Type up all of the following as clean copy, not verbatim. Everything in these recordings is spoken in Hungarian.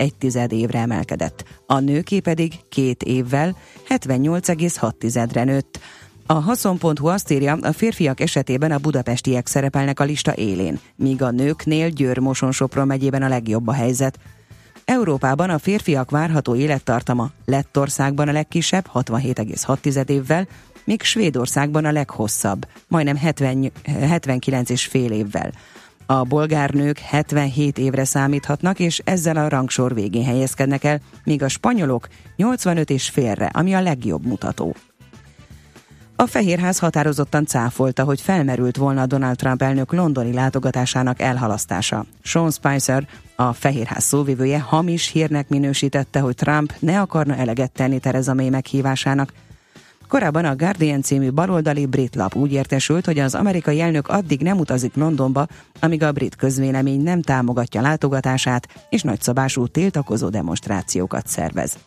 1,1 évre emelkedett, a nőké pedig 2 évvel 78,6-re nőtt. A haszon.hu azt írja, a férfiak esetében a budapestiek szerepelnek a lista élén, míg a nőknél Győr-Moson-Sopron megyében a legjobb a helyzet. Európában a férfiak várható élettartama Lettországban a legkisebb, 67,6 évvel, míg Svédországban a leghosszabb, majdnem 79,5 évvel. A bolgár nők 77 évre számíthatnak, és ezzel a rangsor végén helyezkednek el, míg a spanyolok 85,5-re, ami a legjobb mutató. A Fehérház határozottan cáfolta, hogy felmerült volna Donald Trump elnök londoni látogatásának elhalasztása. Sean Spicer, a Fehérház szóvivője hamis hírnek minősítette, hogy Trump ne akarna eleget tenni Tereza May meghívásának. Korábban a Guardian című baloldali brit lap úgy értesült, hogy az amerikai elnök addig nem utazik Londonba, amíg a brit közvélemény nem támogatja látogatását és nagyszabású tiltakozó demonstrációkat szervez.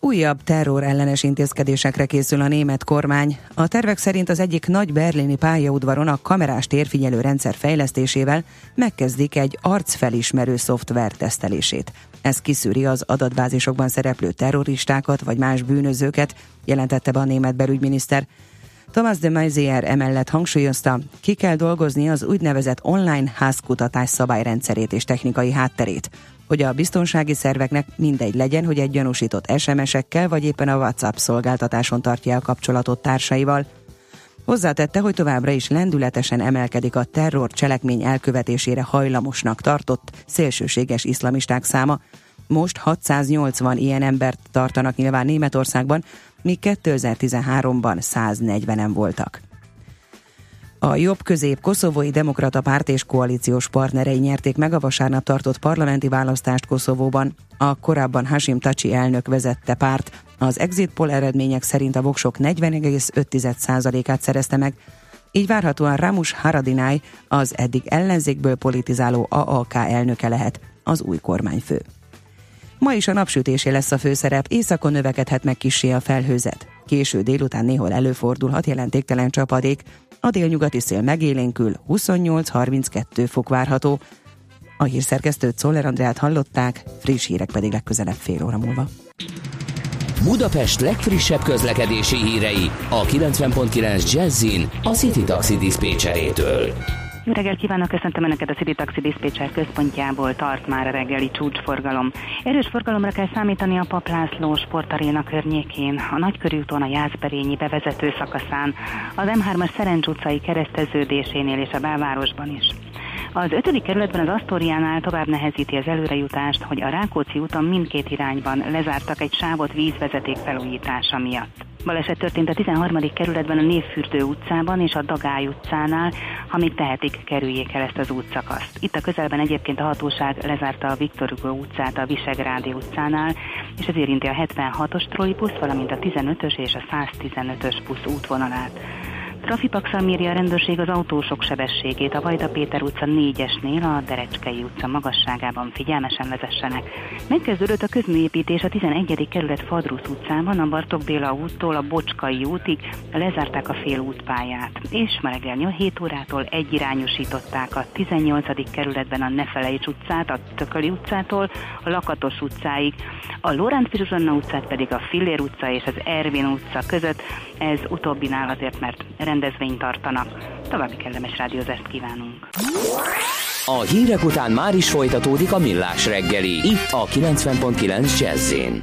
Újabb terrorellenes intézkedésekre készül a német kormány. A tervek szerint az egyik nagy berlini pályaudvaron a kamerás térfigyelő rendszer fejlesztésével megkezdik egy arcfelismerő szoftver tesztelését. Ez kiszűri az adatbázisokban szereplő terroristákat vagy más bűnözőket, jelentette be a német belügyminiszter. Thomas de Maizière emellett hangsúlyozta, ki kell dolgozni az úgynevezett online házkutatás szabályrendszerét és technikai hátterét, hogy a biztonsági szerveknek mindegy legyen, hogy egy gyanúsított SMS-ekkel vagy éppen a WhatsApp szolgáltatáson tartja a kapcsolatot társaival. Hozzátette, hogy továbbra is lendületesen emelkedik a terror cselekmény elkövetésére hajlamosnak tartott szélsőséges iszlamisták száma. Most 680 ilyen embert tartanak nyilván Németországban, míg 2013-ban 140-en voltak. A jobb-közép koszovói demokrata párt és koalíciós partnerei nyerték meg a vasárnap tartott parlamenti választást Koszovóban. A korábban Hashim Thaci elnök vezette párt. Az exit poll eredmények szerint a voksok 40,5%-át szerezte meg, így várhatóan Ramush Haradinaj az eddig ellenzékből politizáló AAK elnöke lehet, az új kormányfő. Ma is a napsütésé lesz a főszerep, északon növekedhet meg kissé a felhőzet. Késő délután néhol előfordulhat jelentéktelen csapadék, a délnyugati szél megélénkül, 28-32 fok várható. A hírszerkesztőt, Szoller Andrát hallották, friss hírek pedig legközelebb fél óra múlva. Budapest legfrissebb közlekedési hírei a 90.9 Jazzin a City Taxi diszpécserétől. Jó reggelt kívánok, köszöntöm Önöket a City Taxi diszpécser központjából, tart már a reggeli csúcsforgalom. Erős forgalomra kell számítani a Paplászló sportaréna környékén, a Nagykörű úton a Jászberényi bevezető szakaszán, az M3-as Szerencs utcai kereszteződésénél és a belvárosban is. Az 5. kerületben az Astoriánál tovább nehezíti az előrejutást, hogy a Rákóczi úton mindkét irányban lezártak egy sávot vízvezeték felújítása miatt. Baleset történt a 13. kerületben a Névfürdő utcában és a Dagály utcánál, amíg tehetik, kerüljék el ezt az útszakaszt. Itt a közelben egyébként a hatóság lezárta a Victor Hugo utcát a Visegrádi utcánál, és ez érinti a 76-os trollibusz, valamint a 15-ös és a 115-ös busz útvonalát. Trafipax-szal mérje a rendőrség az autósok sebességét, a Vajda Péter utca 4-esnél a Derecskei utca magasságában, figyelmesen vezessenek. Megkezdődött a közműépítés a 11. kerület Fadrusz utcában, a Bartók Béla úttól a Bocskai útig lezárták a félútpályát, és ma reggel 7 órától egyirányosították a 18. kerületben a Nefelejts utcát, a Tököli utcától a Lakatos utcáig, a Lóránt Zsuzsanna utcát pedig a Fillér utca és az Ervin utca között, ez utóbbinál azért, mert rendezvényt tartanak. További kellemes rádiózást kívánunk. A hírek után már is folytatódik a Millás reggeli. Itt a 90.9 Jazz-én.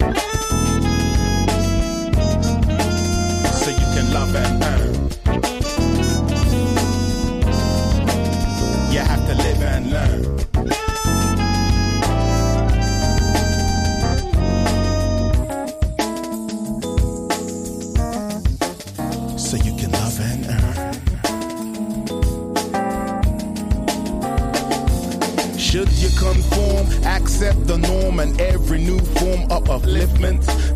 Love and earn. Should you conform, accept the norm and every new form of upliftment?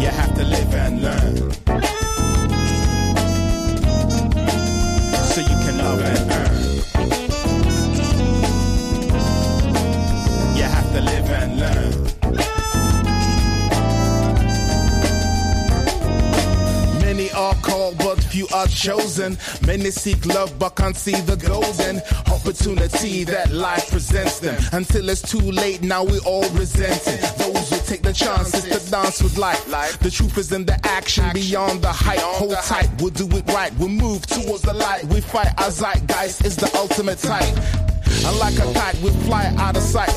You have to live and learn so you can love and earn. You have to live and learn. Many are called, but few are chosen. Many seek love, but can't see the golden opportunity that life presents them. Until it's too late, now we all resent it. Those who take the chances to dance with life. The truth is in the action, beyond the hype. Hold tight, we'll do it right. We'll move towards the light. We fight our zeitgeist, is the ultimate type. And like a kite, we fly out of sight.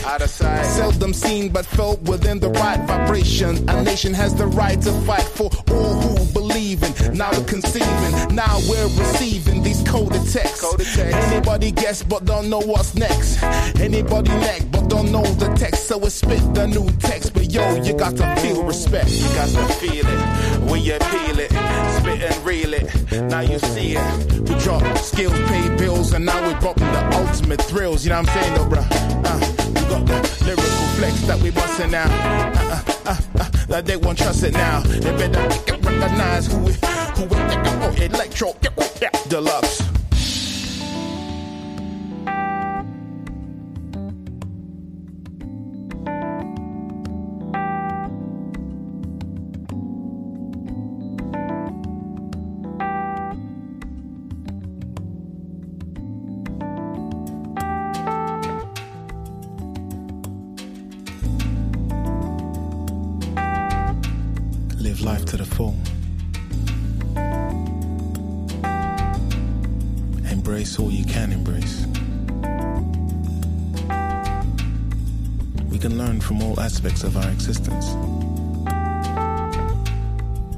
Seldom seen, but felt within the right vibration. A nation has the right to fight for all who believe in. Now we're conceiving, now we're receiving these coded texts. Anybody guess, but don't know what's next. Anybody neck, but don't know the text. So we spit the new text, but yo, you got to feel respect. You got to feel it, when you feel it. Spit and reel it, now you see it. We drop skills, pay bills, and now we're popping the ultimate thrill. You know what I'm saying, though, bruh? We got the lyrical flex that we bustin' now. Like they won't trust it now. They better recognize who we oh, electro deluxe. Life to the full. Embrace all you can embrace. We can learn from all aspects of our existence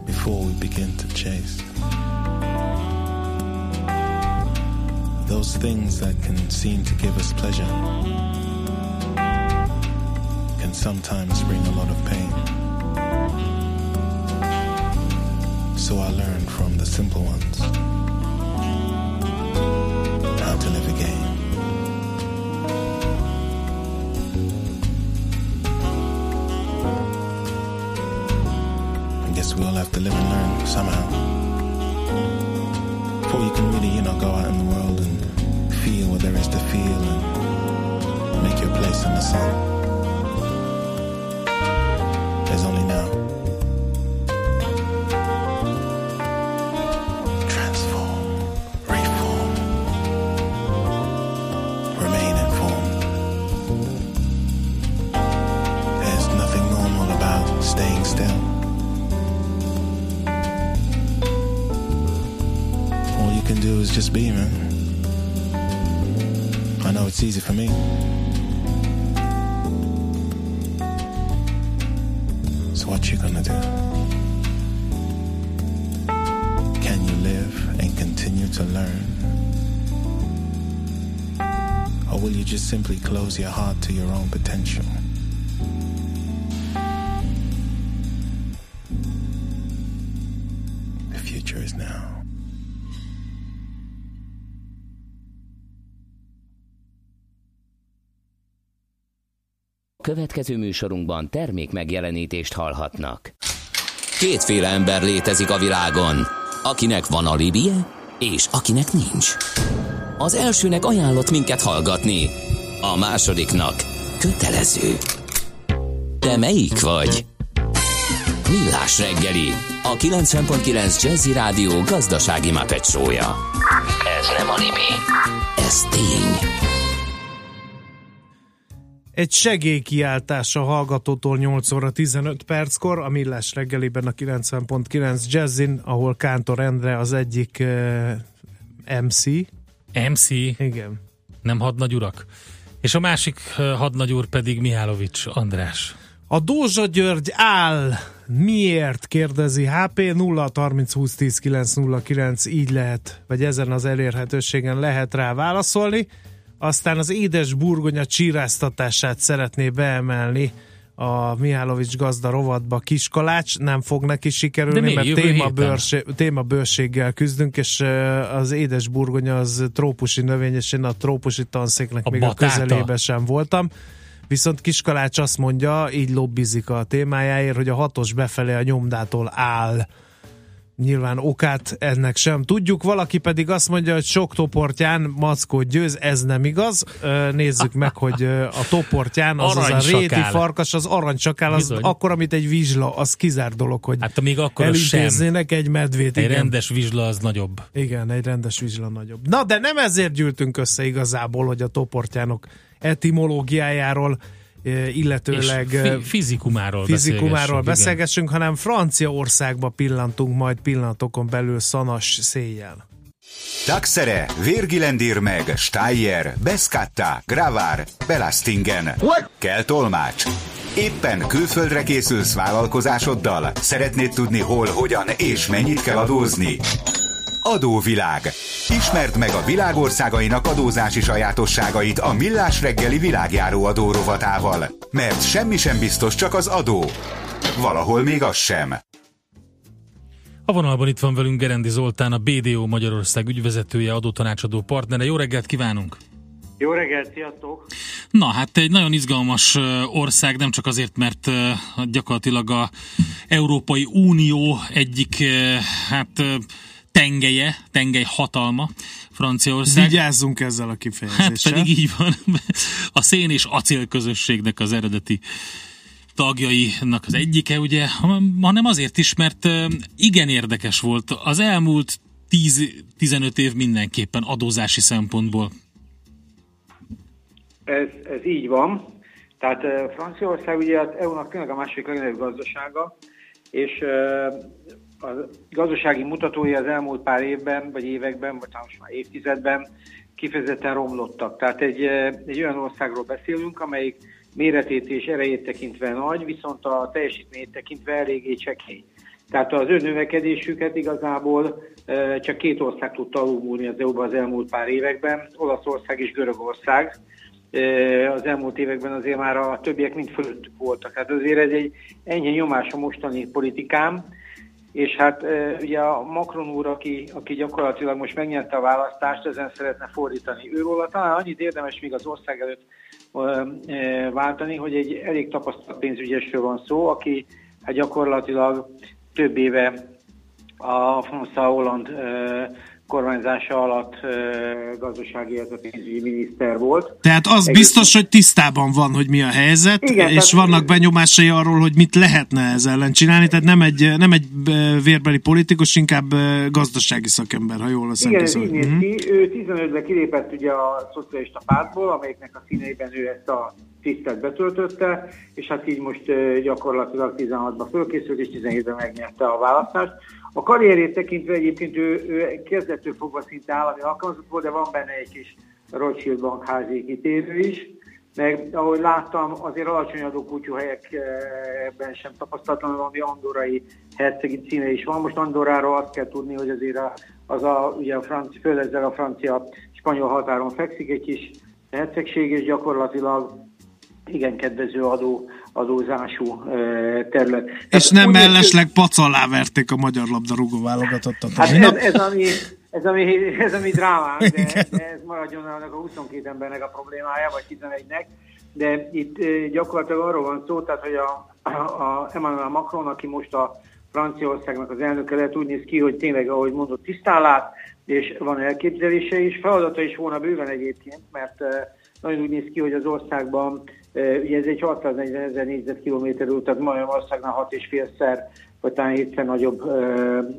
before we begin to chase those things that can seem to give us pleasure, can sometimes bring a lot of pain. So I learned from the simple ones how to live again. I guess we all have to live and learn somehow. Before you can really, go out in the world and feel what there is to feel and make your place in the sun. There's only now. Just be, man. I know it's easy for me. So what you gonna do? Can you live and continue to learn? Or will you just simply close your heart to your own potential? The future is now. Következő műsorunkban termék megjelenítést hallhatnak. Kétféle ember létezik a világon, akinek van alibije, és akinek nincs. Az elsőnek ajánlott minket hallgatni, a másodiknak kötelező. Te melyik vagy? Millás reggeli, a 90.9 Jazzy Rádió gazdasági mápecsója. Ez nem alibi, ez tény. Egy segélykiáltás a hallgatótól 8 óra 15 perckor, a Millás reggeliben a 90.9 Jazzin, ahol Kántor Endre az egyik MC? Igen. Nem hadnagyurak. És a másik hadnagyúr pedig Mihálovics András. A Dózsa György áll Miért? Kérdezi HP 0-30-20-10-9-09, így lehet, vagy ezen az elérhetőségen lehet rá válaszolni. Aztán az édes burgonya csíráztatását szeretné beemelni a Mihálovics gazda rovatba Kiskalács, nem fog neki sikerülni, mert témabőrséggel küzdünk, és az édes burgonya az trópusi növény, és én a trópusi tanszéknek még batáta a közelébe sem voltam. Viszont Kiskalács azt mondja, így lobbizik a témájáért, hogy a 6-os befelé a nyomdától áll. Nyilván okát ennek sem tudjuk. Valaki pedig azt mondja, hogy sok toportján Mackó győz, ez nem igaz. Nézzük meg, hogy a toportján, azaz a réti farkas, az aranysakál, az akkor, amit egy vizsla, az kizár dolog, hogy hát, még akkor elütéznének egy medvét. Egy igen. Rendes vizsla az nagyobb. Igen, egy rendes vizsla nagyobb. Na, de nem ezért gyűltünk össze igazából, hogy a toportjánok etimológiájáról, illetőleg fizikumáról beszélgessünk, hanem Franciaországba pillantunk majd pillanatokon belül szanas széjjel. Taxere, Virgilendír meg, Steyer, Beskatta, Gravár, Belastingen. Kell tolmács. Éppen külföldre készülsz vállalkozásoddal? Szeretnéd tudni hol, hogyan és mennyit kell adózni? Adóvilág. Ismerd meg a világországainak adózási sajátosságait a Millás reggeli világjáró adó rovatával, mert semmi sem biztos, csak az adó. Valahol még az sem. A vonalban itt van velünk Gerendi Zoltán, a BDO Magyarország ügyvezetője, adótanácsadó partnere. Jó reggelt kívánunk! Jó reggelt, sziasztok! Na hát egy nagyon izgalmas ország, nem csak azért, mert gyakorlatilag a Európai Unió egyik, tengely hatalma Franciaország. Vigyázzunk ezzel a kifejezéssel. Hát pedig így van. A szén és acél közösségnek az eredeti tagjainak az egyike, ugye, hanem azért is, mert igen érdekes volt az elmúlt 10-15 év mindenképpen adózási szempontból. Ez így van. Tehát Franciaország ugye az EU-nak tényleg a második legnagyobb gazdasága, és a gazdasági mutatói az elmúlt pár évben, vagy években, vagy most már évtizedben kifejezetten romlottak. Tehát egy olyan országról beszélünk, amelyik méretét és erejét tekintve nagy, viszont a teljesítményét tekintve eléggé csekély. Tehát az önnövekedésüket igazából csak két ország tudta alulmúlni az EU-ban az elmúlt pár években, Olaszország és Görögország. Az elmúlt években azért már a többiek mind fölöttük voltak. Tehát azért ez egy enyhe nyomás a mostani politikám, és hát ugye a Macron úr, aki gyakorlatilag most megnyerte a választást, ezen szeretne fordítani. Őróla talán annyit érdemes még az ország előtt váltani, hogy egy elég tapasztalt pénzügyesről van szó, aki hát gyakorlatilag több éve a François Hollande kormányzása alatt gazdasági, ez a pénzügyi miniszter volt. Tehát az biztos, hogy tisztában van, hogy mi a helyzet, igen, és vannak benyomásai arról, hogy mit lehetne ez ellen csinálni, tehát nem egy vérbeli politikus, inkább gazdasági szakember, ha jól leszem. Igen, ez így néz ki. Ő 15-ben kilépett ugye a szocialista pártból, amelyiknek a színeiben ő ezt a tisztet betöltötte, és hát így most gyakorlatilag 16-ban fölkészült, és 17-ben megnyerte a választást. A karrierét tekintve egyébként ő kezdettől fogva szinte állami alkalmazott volt, de van benne egy kis Rothschild bankházi kitérő is, meg ahogy láttam, azért alacsony adókulcsú helyekben sem tapasztalatlan, valami andorrai hercegi címe is van. Most Andorráról azt kell tudni, hogy azért ugye a francia, főleg ezzel a francia-spanyol határon fekszik egy kis hercegség, és gyakorlatilag igen kedvező adózású terület. És nem mellesleg pac alá verték a magyar labdarúgó válogatottat. Hát ez ami drámám, de ez maradjon annak a 22 embernek a problémája, vagy 11-nek, de itt gyakorlatilag arról van szó, tehát, hogy a Emmanuel Macron, aki most a Franciaországnak az elnöke lett, úgy néz ki, hogy tényleg, ahogy mondott, tisztán lát, és van elképzelése is, feladata is volna bőven egyébként, mert nagyon úgy néz ki, hogy az országban ugye ez egy 640 000 négyzetkilométer út, tehát Magyarországnál 6,5-szer, vagy talán 7-szer nagyobb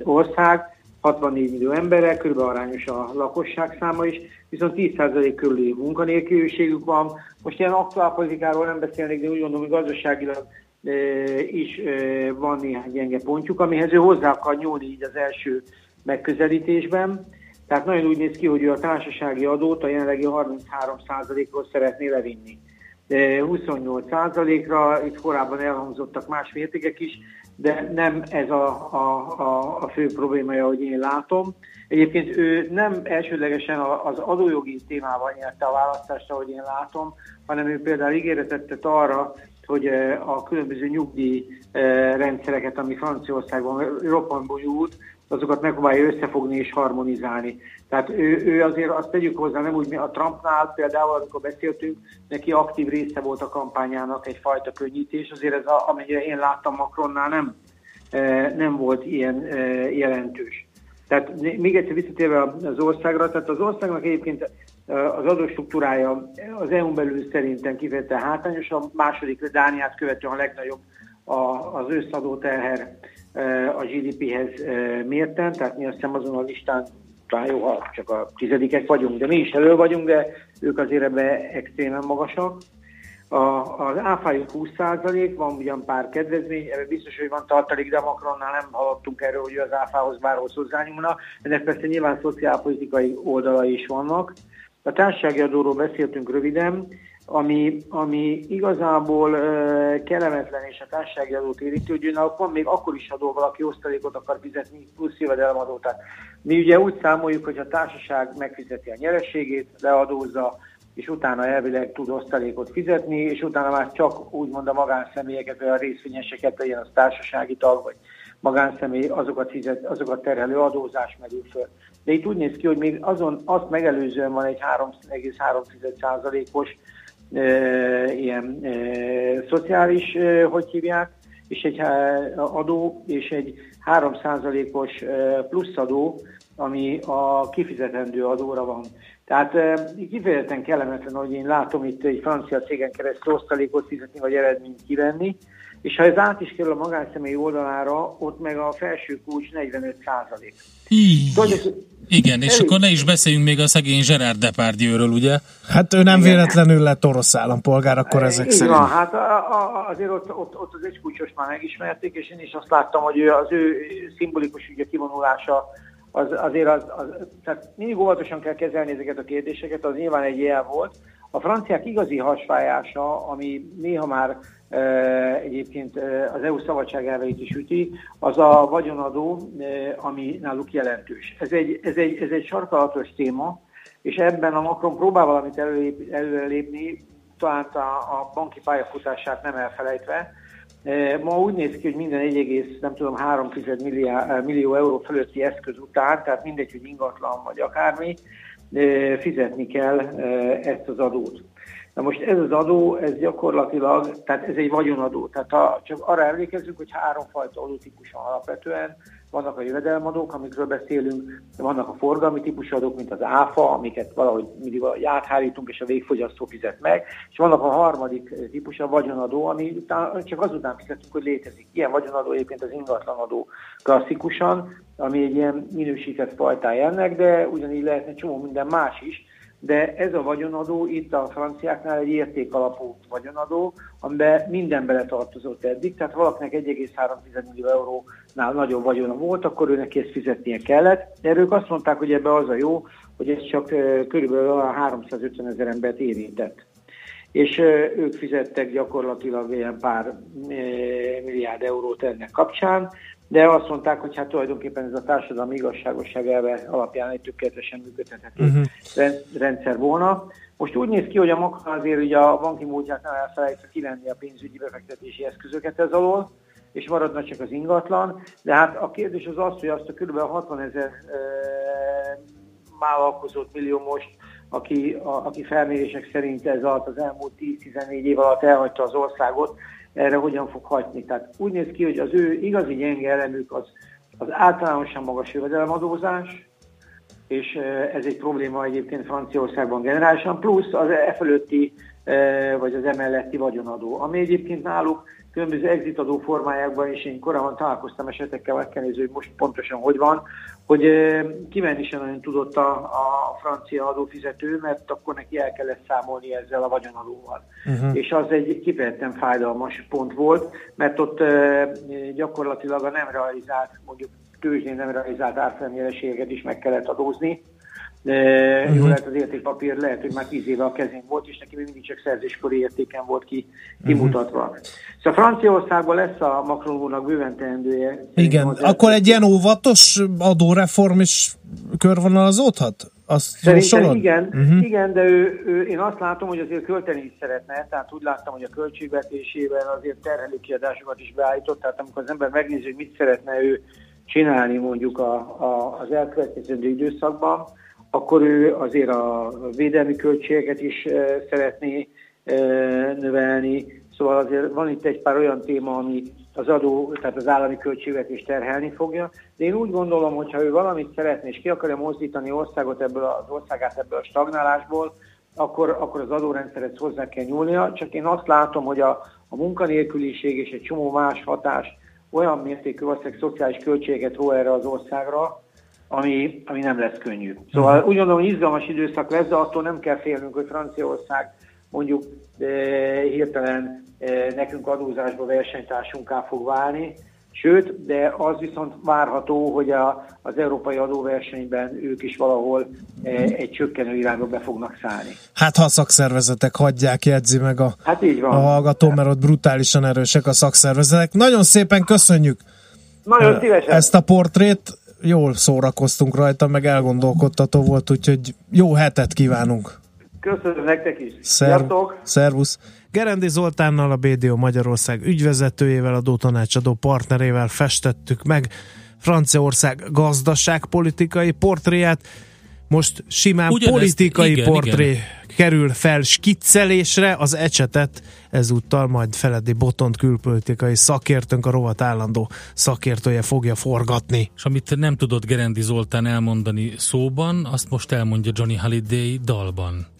ország, 64 millió emberrel, körülbelül arányos a lakosság száma is, viszont 10% körüli munkanélküliségük van. Most ilyen aktuálpolitikáról nem beszélnék, de úgy gondolom, hogy gazdaságilag is van néhány gyenge pontjuk, amihez ő hozzá akar nyúlni így az első megközelítésben. Tehát nagyon úgy néz ki, hogy ő a társasági adót a jelenlegi 33%-ról szeretné levinni 28%-ra, itt korábban elhangzottak más mértékek is, de nem ez a fő problémája, ahogy én látom. Egyébként ő nem elsődlegesen az adójogi témában nyerte a választást, ahogy én látom, hanem ő például ígéretet tett arra, hogy a különböző nyugdíjrendszereket, ami Franciaországban roppant bonyolult, azokat megpróbálja összefogni és harmonizálni. Tehát ő azért, azt tegyük hozzá, nem úgy, mint a Trumpnál például, amikor beszéltünk, neki aktív része volt a kampányának egyfajta könnyítés, azért ez, amennyire én láttam Macronnál, nem volt ilyen jelentős. Tehát még egyszer visszatérve az országra, tehát az országnak egyébként az adóstruktúrája az EU-n belül szerintem kifejezetten hátrányos, a második Dániát követően a legnagyobb az összadóterher a GDP-hez mérten, tehát mi azt hiszem azon a listán, jó, ha csak a 10. vagyunk, de mi is elő vagyunk, de ők azért ebbe extrémen magasak. Az áfájuk 20%, van ugyan pár kedvezmény, ebben biztos, hogy van tartalék, de Macronnál nem hallottunk erről, hogy az áfához bárhoz hozzányúlna. Ennek persze nyilván szociálpolitikai oldalai is vannak. A társasági adóról beszéltünk röviden, ami igazából kellemetlen és a társasági adót érintő, hogy van még akkor is adó, valaki osztalékot akar fizetni, plusz jövedelemadót. Tehát mi ugye úgy számoljuk, hogy a társaság megfizeti a nyereségét, leadózza, és utána elvileg tud osztalékot fizetni, és utána már csak úgymond a magánszemélyeket, vagy a részvényeseket, legyen az társasági tag, vagy magánszemély, azokat terhelő adózás merül föl. De itt úgy néz ki, hogy még azt megelőzően van egy 3,3%-os ilyen szociális, hogy hívják, és egy adó, és egy 3%-os pluszadó, ami a kifizetendő adóra van. Tehát kifejezetten kellemetlen, hogy én látom itt egy francia cégen keresztül osztalékot fizetni, vagy eredményt kivenni, és ha ez át is kerül a magánszemély oldalára, ott meg a felső kulcs 45%. Igen, és akkor ne is beszéljünk még a szegény Gerard Depardieu-ről, ugye? Hát ő nem véletlenül lett orosz állampolgár, akkor ezek szerint. Így van, hát azért ott az egykulcsos már megismerték, és én is azt láttam, hogy az ő szimbolikus ugye kivonulása, tehát mindig óvatosan kell kezelni ezeket a kérdéseket, az nyilván egy jel volt. A franciák igazi hasfájása, ami néha már egyébként az EU szabadságelveit is üti, az a vagyonadó, ami náluk jelentős. Ez egy sarkalatos téma, és ebben a Macron próbál valamit előrelépni, talán a banki pályafutását nem elfelejtve. Ma úgy néz ki, hogy minden 1,3 millió euró fölötti eszköz után, tehát mindegy, hogy ingatlan vagy akármi, fizetni kell ezt az adót. Na most ez az adó, ez gyakorlatilag, tehát ez egy vagyonadó. Tehát csak arra emlékezzünk, hogy háromfajta adótípuson alapvetően vannak a jövedelemadók, amikről beszélünk, vannak a forgalmi típusú adók, mint az áfa, amiket valahogy mindig áthárítunk, és a végfogyasztó fizet meg, és vannak a harmadik típus, a vagyonadó, ami csak azután fizetünk, hogy létezik. Ilyen vagyonadó egyébként az ingatlanadó klasszikusan, ami egy ilyen minősített fajtája ennek, de ugyanígy lehetne csomó minden más is, de ez a vagyonadó itt a franciáknál egy értékalapú vagyonadó, amiben minden beletartozott eddig, tehát valakinek 1,3 millió eurónál nagyobb vagyona volt, akkor őnek ezt fizetnie kellett. De erről azt mondták, hogy ebbe az a jó, hogy ez csak körülbelül 350 000 embert érintett. És ők fizettek gyakorlatilag ilyen pár milliárd eurót ennek kapcsán, de azt mondták, hogy hát tulajdonképpen ez a társadalmi igazságosság elve alapján egy tökéletesen működhető rendszer volna. Most úgy néz ki, hogy a Macron azért ugye a banki módját nem elfelejtve kivenni a pénzügyi befektetési eszközöket ez alól, és maradna csak az ingatlan, de hát a kérdés az az, hogy azt a kb. 60 000 vállalkozót millió most, aki felmérések szerint ez alatt az elmúlt 10-14 év alatt elhagyta az országot, erre hogyan fog hatni. Tehát úgy néz ki, hogy az ő igazi gyenge elemük az általánosan magas jövedelemadózás, és ez egy probléma egyébként Franciaországban generálisan, plusz az fölötti vagy az emelletti vagyonadó, ami egyébként náluk különböző exitadó formájákban, és én korábban találkoztam esetekkel, meg kell nézni, hogy most pontosan hogy van, hogy kimenni sem nagyon tudott a francia adófizető, mert akkor neki el kellett számolni ezzel a vagyonadóval. És az egy kifejezetten fájdalmas pont volt, mert ott gyakorlatilag a nem realizált, mondjuk tőzsdén nem realizált árfolyam nyereségeket is meg kellett adózni, Jól lehet, az értékpapír lehet, hogy már 10 éve a kezén volt, és neki még mindig csak szerzéskori értéken volt kimutatva. Szóval Franciaországban lesz a Macron úrnak bőven teendője. Igen, akkor egy ilyen óvatos adóreform is körvonalazódhat? Szerintem igen, igen, de én azt látom, hogy azért költeni is szeretne, tehát úgy láttam, hogy a költségvetésével azért terhelő kiadásokat is beállított, tehát amikor az ember megnézi, hogy mit szeretne ő csinálni mondjuk az elkövetkező időszakban, akkor ő azért a védelmi költségeket is szeretné növelni, szóval azért van itt egy pár olyan téma, ami az adó, tehát az állami költségvetés terhelni fogja, de én úgy gondolom, hogy ha ő valamit szeretné, és ki akarja mozdítani országot ebből az országát ebből a stagnálásból, akkor az adórendszerhez hozzá kell nyúlnia, csak én azt látom, hogy a munkanélküliség és egy csomó más hatás olyan mértékű ország szociális költséget hol erre az országra, ami nem lesz könnyű. Szóval úgy gondolom, hogy izgalmas időszak lesz, de attól nem kell félnünk, hogy Franciaország mondjuk hirtelen nekünk adózásba versenytársunká fog válni, sőt, de az viszont várható, hogy az európai adóversenyben ők is valahol egy csökkenő irányba be fognak szállni. Hát ha a szakszervezetek hagyják, jegyzi meg a hallgató, mert ott brutálisan erősek a szakszervezetek. Nagyon szépen köszönjük nagyon ezt a portrét, jól szórakoztunk rajta, meg elgondolkodtató volt, úgyhogy jó hetet kívánunk! Köszönöm nektek is! Szervusz! Gerendi Zoltánnal, a BDO Magyarország ügyvezetőjével, adótanácsadó partnerével festettük meg Franciaország gazdaságpolitikai portréját. Most simán politikai portré kerül fel skiccelésre, az ecsetet ezúttal majd Feledi Botond külpolitikai szakértőnk, a rovat állandó szakértője fogja forgatni. És amit nem tudott Gerendi Zoltán elmondani szóban, azt most elmondja Johnny Holiday dalban.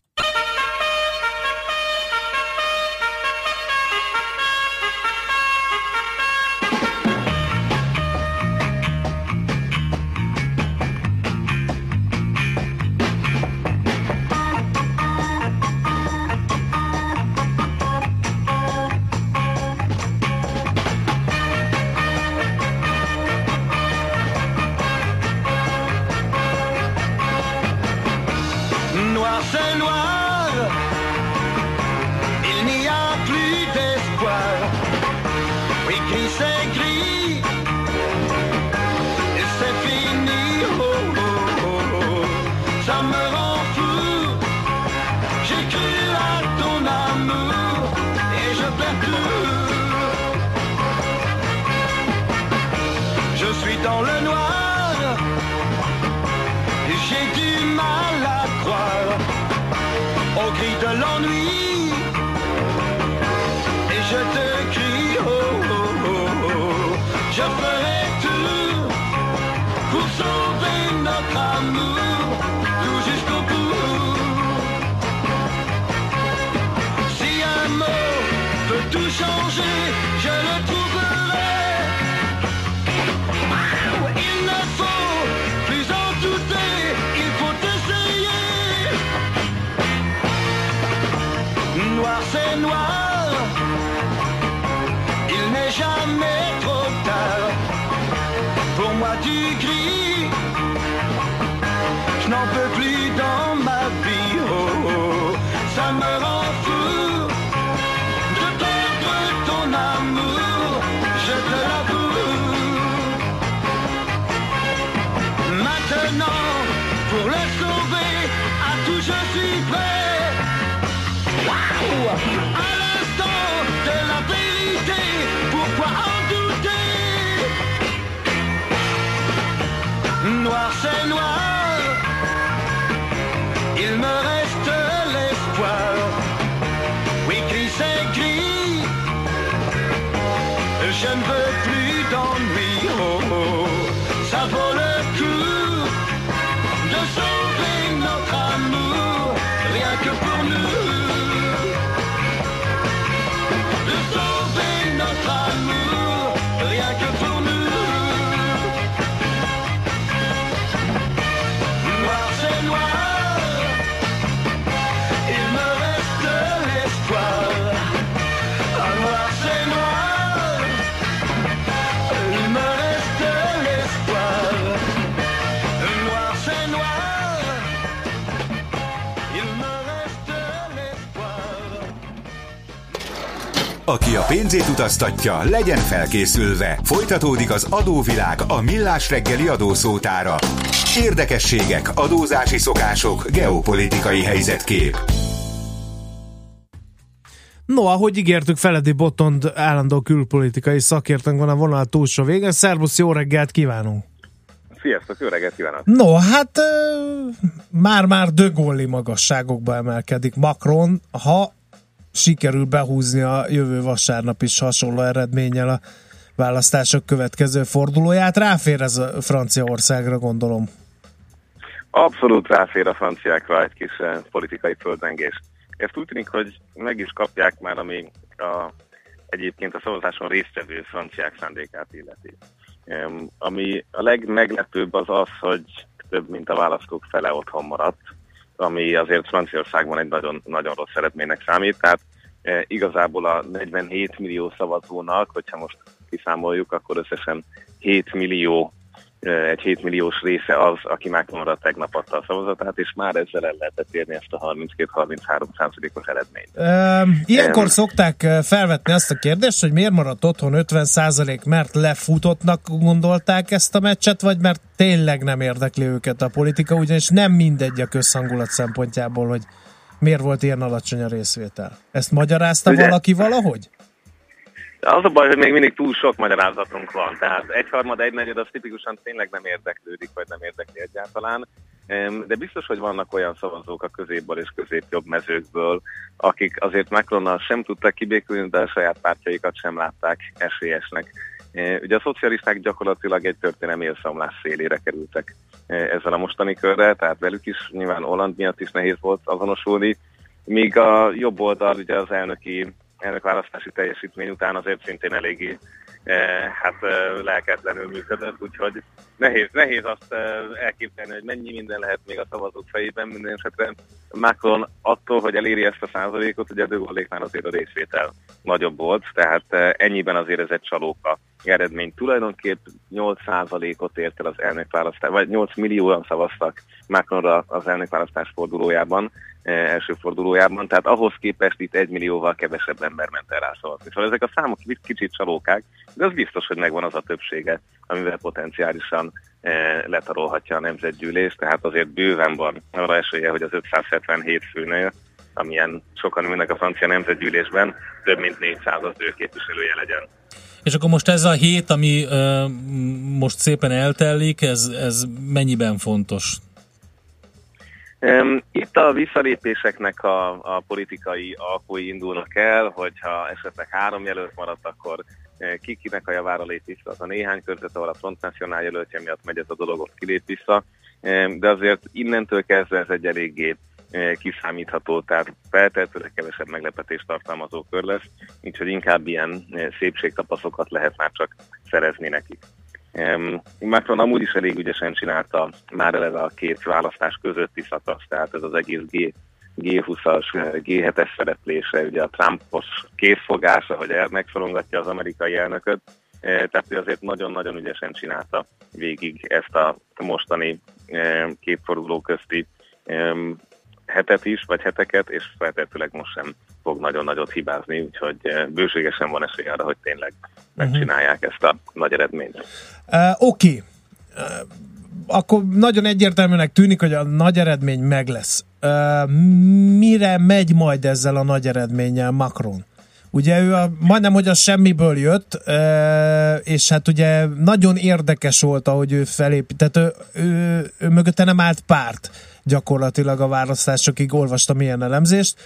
Aki a pénzét utaztatja, legyen felkészülve. Folytatódik az adóvilág, a Millás reggeli adószótára. Érdekességek, adózási szokások, geopolitikai helyzetkép. No, ahogy ígértük, Feledi Botond állandó külpolitikai szakértőnk van a vonal túlsó végén. Szervusz, jó reggelt kívánunk! Sziasztok, jó reggelt kívánok! No, hát már de Gaulle-i magasságokba emelkedik Macron, ha sikerül behúzni a jövő vasárnap is hasonló eredménnyel a választások következő fordulóját. Ráfér ez a Franciaországra, gondolom. Abszolút ráfér a franciákra egy kis politikai földrengés. Ezt úgy tűnik, hogy meg is kapják már, ami egyébként a szavazáson résztvevő franciák szándékát illeti. Ami a legmeglepőbb az az, hogy több mint a választók fele otthon maradt, ami azért Franciaországban egy nagyon rossz eredménynek számít. Tehát igazából a 47 millió szavazónak, hogyha most kiszámoljuk, akkor összesen 7 millió, egy 7 milliós része az, aki Macronra tegnap adta a szavazatát, és már ezzel el lehetett érni ezt a 32-33%-os eredményt. Ilyenkor szokták felvetni azt a kérdést, hogy miért maradt otthon 50%, mert lefutottnak gondolták ezt a meccset, vagy mert tényleg nem érdekli őket a politika, ugyanis nem mindegy a közhangulat szempontjából, hogy miért volt ilyen alacsony a részvétel. Ezt magyarázta valaki valahogy? Az a baj, hogy még mindig túl sok magyarázatunk van, tehát egyharmad, egynegyed az tipikusan tényleg nem érdeklődik, vagy nem érdekli egyáltalán, de biztos, hogy vannak olyan szavazók a középbal és középjobb mezőkből, akik azért Macronnal sem tudtak kibékülni, de a saját pártjaikat sem látták esélyesnek. Ugye a szocialisták gyakorlatilag egy történelmi élszomlás szélére kerültek ezzel a mostani körrel, tehát velük is nyilván Holland miatt is nehéz volt azonosulni, míg a jobb oldal ugye az elnökválasztási teljesítmény után azért szintén eléggé lelketlenül működött, úgyhogy nehéz azt elképzelni, hogy mennyi minden lehet még a szavazók fejében, minden esetre Macron attól, hogy eléri ezt a százalékot, ugye a de Gaulle-éknál azért a részvétel nagyobb volt, tehát ennyiben azért ez egy csalóka eredmény. Tulajdonképp 8%-ot ért el az elnökválasztás, vagy 8 millióan szavaztak Macronra az elnökválasztás fordulójában, első fordulójában, tehát ahhoz képest itt 1 millióval kevesebb ember ment el rászavazni. Szóval ezek a számok kicsit csalókák, de az biztos, hogy megvan az a többsége, amivel potenciálisan letarolhatja a nemzetgyűlést, tehát azért bőven van arra esélye, hogy az 577 főnél, amilyen sokan ülnek a francia nemzetgyűlésben, több mint 400 az ő képviselője legyen. És akkor most ez a hét, ami most szépen eltellik, ez mennyiben fontos? Itt a visszalépéseknek a politikai alkói indulnak el, hogyha esetleg 3 jelölt maradt, akkor kikinek a javára lép vissza az a néhány körzet, ahol a Front National jelöltje miatt megy ez a dolog, kilép vissza, de azért innentől kezdve ez egy eléggé kiszámítható, tehát feltehetőleg kevesebb meglepetést tartalmazó kör lesz, úgyhogy inkább ilyen szépségtapaszokat lehet már csak szerezni nekik. Macron amúgy is elég ügyesen csinálta már eleve a két választás közötti szakaszt, tehát ez az egész G20-as, G7-es szereplése, ugye a Trumpos készfogása, hogy megszorongatja az amerikai elnököt, tehát ő azért nagyon-nagyon ügyesen csinálta végig ezt a mostani két forduló közti hetet is, vagy heteket, és feltétlenül most sem fog nagyon nagyot hibázni, úgyhogy bőségesen van esély arra, hogy tényleg megcsinálják ezt a nagy eredményt. Oké. Akkor nagyon egyértelműnek tűnik, hogy a nagy eredmény meg lesz. Mire megy majd ezzel a nagy eredménnyel Macron? Ugye ő majdnem, hogy a semmiből jött, és hát ugye nagyon érdekes volt, ahogy ő felépített. Ő mögötte nem állt párt gyakorlatilag a választásokig, olvastam ilyen elemzést.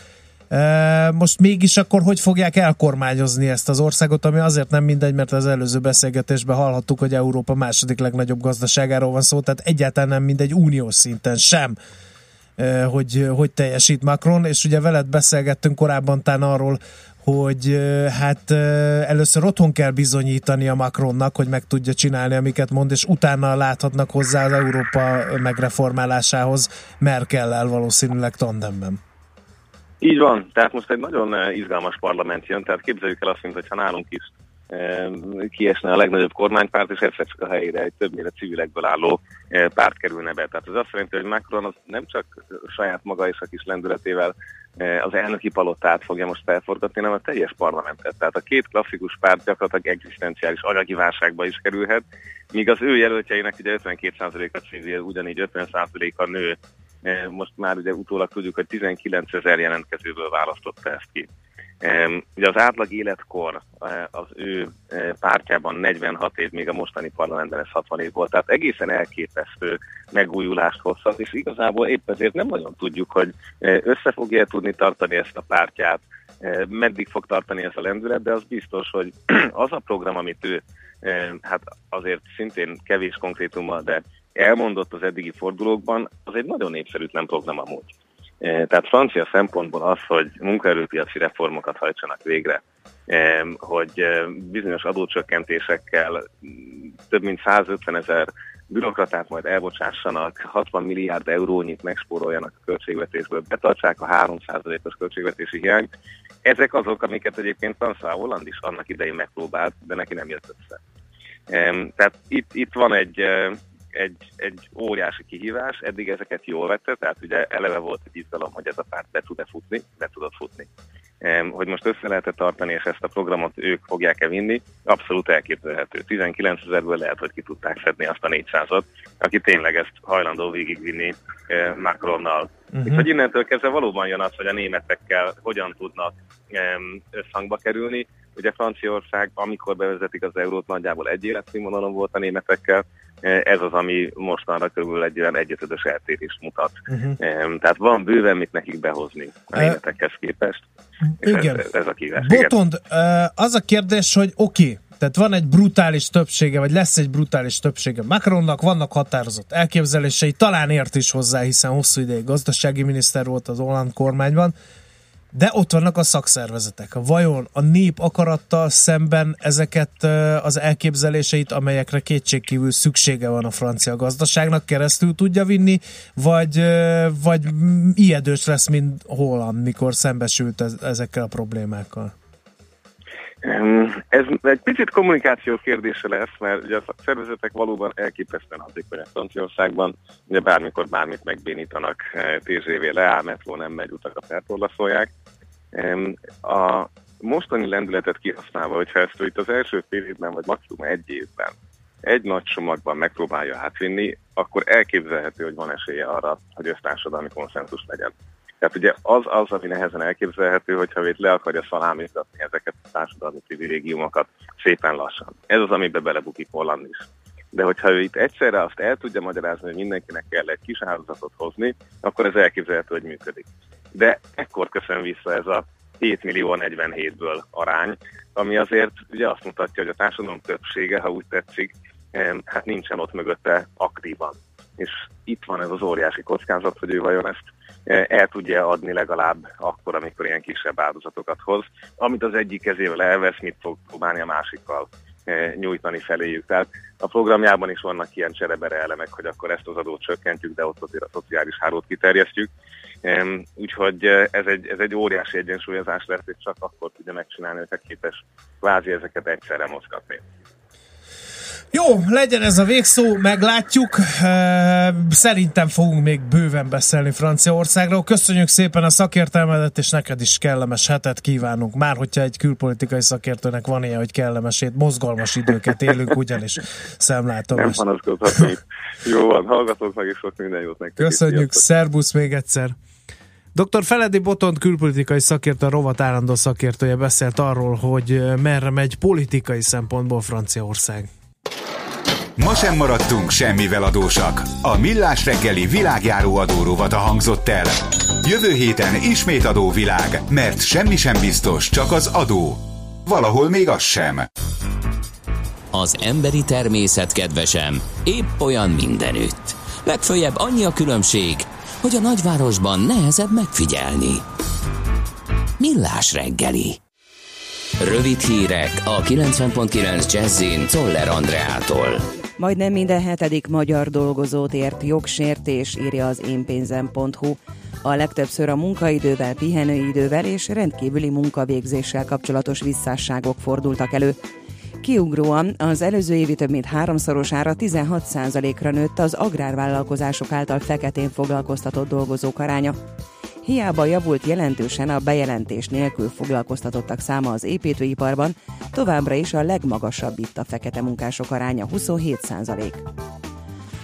Most mégis akkor hogy fogják elkormányozni ezt az országot, ami azért nem mindegy, mert az előző beszélgetésben hallhattuk, hogy Európa második legnagyobb gazdaságáról van szó, tehát egyáltalán nem mindegy uniós szinten sem, hogy teljesít Macron, és ugye veled beszélgettünk korábban tán arról, hogy hát először otthon kell bizonyítani a Macronnak, hogy meg tudja csinálni, amiket mond, és utána láthatnak hozzá az Európa megreformálásához Merkellel valószínűleg tandemben. Így van, tehát most egy nagyon izgalmas parlament jön, tehát képzeljük el azt, mintha nálunk is kiesne a legnagyobb kormánypárt, és egyszer csak a helyére egy többnyire civilekből álló párt kerülne be. Tehát ez azt jelenti, hogy Macron az nem csak saját maga és a kis lendületével az elnöki palotát fogja most felforgatni, hanem a teljes parlamentet. Tehát a két klasszikus párt gyakorlatilag egzisztenciális anyagi válságba is kerülhet, míg az ő jelöltjeinek ugye 52%-a civil, ugyanígy 50%-a nő. Most már ugye utólag tudjuk, hogy 19 000 jelentkezőből választotta ezt ki. Ugye az átlag életkor az ő pártjában 46 év, még a mostani parlamentben ez 60 év volt, tehát egészen elképesztő megújulást hozhat, és igazából épp ezért nem nagyon tudjuk, hogy össze fogja tudni tartani ezt a pártját, meddig fog tartani ez a lendület, de az biztos, hogy az a program, amit ő, hát azért szintén kevés konkrétummal, de elmondott az eddigi fordulókban, az egy nagyon népszerűtlen program amúgy. Tehát francia szempontból az, hogy munkaerőpiaci reformokat hajtsanak végre, hogy bizonyos adócsökkentésekkel több mint 150 000 bürokratát majd elbocsássanak, 60 milliárd eurónyit megspóroljanak a költségvetésből, betartsák a 3%-os költségvetési hiányt. Ezek azok, amiket egyébként François Hollande is annak idején megpróbált, de neki nem jött össze. Tehát itt van egy óriási kihívás, eddig ezeket jól vette, tehát ugye eleve volt egy izgalom, hogy ez a párt be tudott futni. Hogy most össze lehet tartani, és ezt a programot ők fogják-e vinni, abszolút elképzelhető. 19 000-ből lehet, hogy ki tudták szedni azt a 400-at, aki tényleg ezt hajlandó végigvinni Macronnal. És hogy innentől kezdve valóban jön az, hogy a németekkel hogyan tudnak összhangba kerülni. Ugye Franciaország, amikor bevezetik az eurót, nagyjából egy életszínvonalon volt a németekkel, ez az, ami mostanra körülbelül egy olyan egyötödös eltérést mutat. Tehát van bőven mit nekik behozni a németekhez képest. Igen. Ez a kívás. Botond, az a kérdés, hogy oké, tehát van egy brutális többsége, vagy lesz egy brutális többsége Macronnak, vannak határozott elképzelései, talán ért is hozzá, hiszen hosszú ideig gazdasági miniszter volt az Hollande kormányban, de ott vannak a szakszervezetek. Vajon a nép akarattal szemben ezeket az elképzeléseit, amelyekre kétségkívül szüksége van a francia gazdaságnak, keresztül tudja vinni, vagy ijedős lesz, mint Hollande, mikor szembesült ezekkel a problémákkal? Ez egy picit kommunikáció kérdése lesz, mert ugye a szakszervezetek valóban elképesztően hatékonyak Franciaországban, ugye bármikor bármit megbénítanak, TGV leáll, metró nem megy, utakat eltorlaszolják. A mostani lendületet kihasználva, hogyha ezt itt az első fél évben, vagy maximum egy évben egy nagy csomagban megpróbálja átvinni, akkor elképzelhető, hogy van esélye arra, hogy össztársadalmi konszenzus legyen. Tehát ugye az, ami nehezen elképzelhető, hogyha itt le akarja szalámizgatni ezeket a társadalmi privilégiumokat szépen lassan. Ez az, amiben belebukik Hollande is. De hogyha ő itt egyszerre azt el tudja magyarázni, hogy mindenkinek kell egy kis áldozatot hozni, akkor ez elképzelhető, hogy működik. De ekkor köszön vissza ez a 7,047,000-ből arány, ami azért ugye azt mutatja, hogy a társadalom többsége, ha úgy tetszik, hát nincsen ott mögötte aktívan. És itt van ez az óriási kockázat, hogy ő vajon ezt el tudja adni legalább akkor, amikor ilyen kisebb áldozatokat hoz, amit az egyik kezével elvesz, mit fog próbálni a másikkal nyújtani feléjük. Tehát a programjában is vannak ilyen cserebere elemek, hogy akkor ezt az adót csökkentjük, de ott azért a szociális hálót kiterjesztjük. Úgyhogy ez egy óriási egyensúlyozás lesz, és csak akkor tudja megcsinálni, hogyha képes kvázi ezeket egyszerre mozgatni. Jó, legyen ez a végszó, meglátjuk. Szerintem fogunk még bőven beszélni Franciaországról. Köszönjük szépen a szakértelmedet, és neked is kellemes hetet kívánunk. Már hogyha egy külpolitikai szakértőnek van ilyen, hogy kellemesét, mozgalmas időket élünk, ugyanis szemlátomást. Nem panaszkodhatunk. Jó van, hallgatok meg, és sok minden jót nektek. Köszönjük, szervusz még egyszer. Dr. Feledi Botond külpolitikai szakértő, a rovat állandó szakértője beszélt arról, hogy merre megy politikai szempontból Franciaország. Ma sem maradtunk semmivel adósak. A Millás reggeli világjáró adórovata hangzott el. Jövő héten ismét adóvilág, mert semmi sem biztos, csak az adó. Valahol még az sem. Az emberi természet, kedvesem, épp olyan mindenütt. Legföljebb annyi a különbség, hogy a nagyvárosban nehezebb megfigyelni. Millás reggeli. Rövid hírek a 90.9 Jazzin Szoller Andreától. Majdnem minden hetedik magyar dolgozót ért jogsértés, írja az énpénzem.hu. A legtöbbször a munkaidővel, pihenőidővel és rendkívüli munkavégzéssel kapcsolatos visszásságok fordultak elő. Kiugróan az előző évi több mint háromszorosára 16%-ra nőtt az agrárvállalkozások által feketén foglalkoztatott dolgozók aránya. Hiába javult jelentősen a bejelentés nélkül foglalkoztatottak száma az építőiparban, továbbra is a legmagasabb itt a fekete munkások aránya 27%.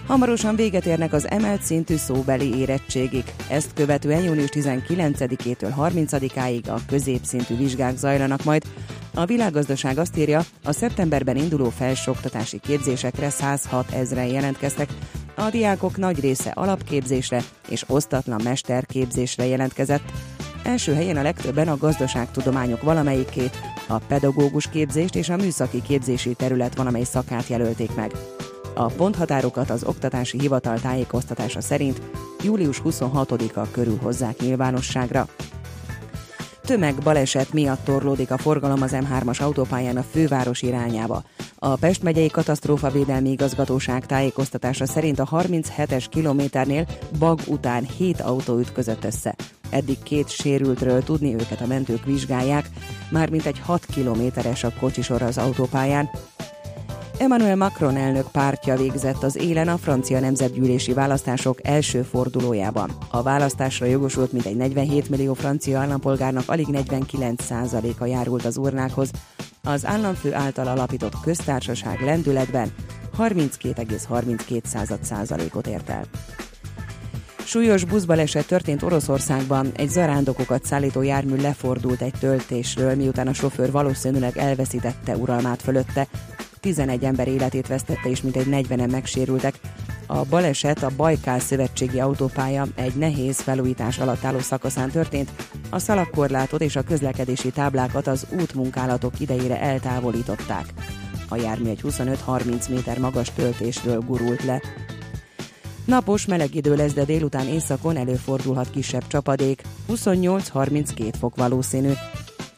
Hamarosan véget érnek az emelt szintű szóbeli érettségig. Ezt követően június 19-től 30-áig a középszintű vizsgák zajlanak majd. A Világgazdaság azt írja, a szeptemberben induló felsőoktatási képzésekre 106 000 jelentkeztek. A diákok nagy része alapképzésre és osztatlan mesterképzésre jelentkezett. Első helyen a legtöbben a gazdaságtudományok valamelyikét, a pedagógus képzést és a műszaki képzési terület valamely szakát jelölték meg. A ponthatárokat az Oktatási Hivatal tájékoztatása szerint július 26-a körül hozzák nyilvánosságra. Tömegbaleset miatt torlódik a forgalom az M3-as autópályán a főváros irányába. A Pest megyei katasztrófavédelmi igazgatóság tájékoztatása szerint a 37-es kilométernél bag után 7 autó ütközött össze. Eddig 2 sérültről tudni, őket a mentők vizsgálják, már mintegy 6 kilométeres a kocsisor az autópályán. Emmanuel Macron elnök pártja végzett az élen a francia nemzetgyűlési választások első fordulójában. A választásra jogosult mintegy 47 millió francia állampolgárnak alig 49%-a járult az urnákhoz. Az államfő által alapított köztársaság lendületben 32,32%-ot ért el. Súlyos buszbaleset történt Oroszországban, egy zarándokokat szállító jármű lefordult egy töltésről, miután a sofőr valószínűleg elveszítette uralmát fölötte. 11 ember életét vesztette és mintegy 40-en megsérültek. A baleset a Bajkál szövetségi autópálya egy nehéz felújítás alatt álló szakaszán történt. A szalagkorlátot és a közlekedési táblákat az útmunkálatok idejére eltávolították. A jármű egy 25-30 méter magas töltésről gurult le. Napos, meleg idő lesz, de délután északon előfordulhat kisebb csapadék. 28-32 fok valószínű.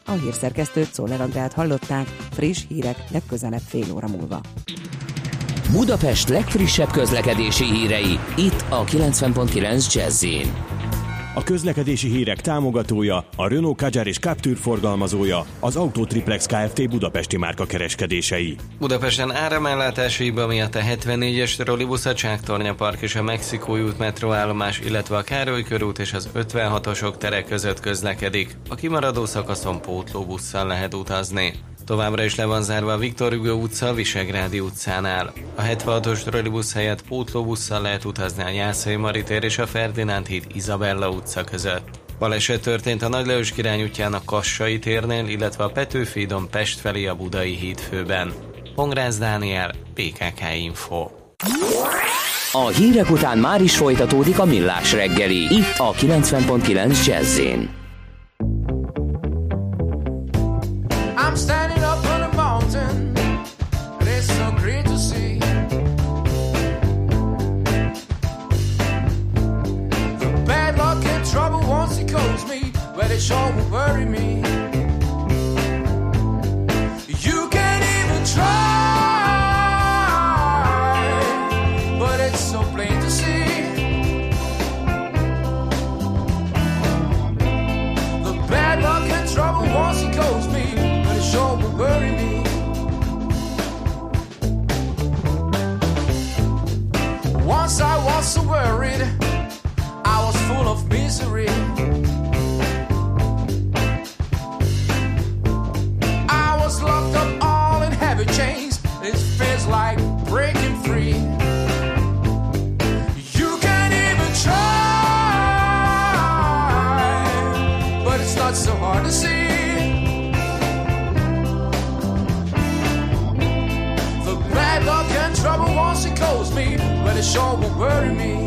A hírszerkesztőt, Szoller Andrát hallották, friss hírek legközelebb fél óra múlva. Budapest legfrissebb közlekedési hírei, itt a 90.9 Jazz-én. A közlekedési hírek támogatója, a Renault Kadjar és Captur forgalmazója, az Autotriplex Kft. Budapesti márka kereskedései. Budapesten áramellátási hiba miatt a 74-es trollibusz, a Csáktornya Park és a Mexikói út metróállomás, illetve a Károly körút és az 56-osok tere között közlekedik. A kimaradó szakaszon pótlóbusszal lehet utazni. Továbbra is le van zárva a Victor Hugo utca a Visegrádi utcánál. A 76-os trollibusz helyett pótlóbusszal lehet utazni a Jászai Mari tér és a Ferdinánd híd Izabella utca között. Baleset történt a Nagylajos király útján a Kassai térnél, illetve a Petőfi hídon Pest felé a Budai híd főben. Pongrász Dániel, PKK Info. A hírek után már is folytatódik a Millás reggeli, itt a 90.9 Jazz-én. I'm standing up on a mountain, but it's so great to see the bad luck and trouble once it calls me, but it sure will worry me. You can't even try, but it's so plain to see the bad luck and trouble once it calls me. Sure will worry me. Once I was so worried, I was full of misery. I was locked up all in heavy chains. It feels like breaking free. You can't even try, but it's not so hard to see. Bad luck and trouble once it calls me, but it sure will worry me.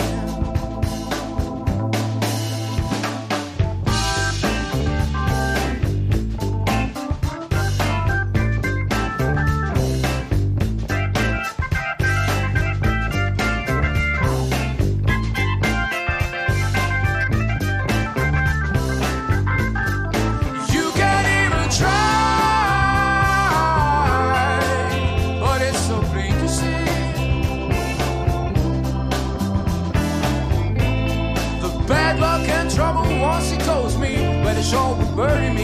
Don't bury me.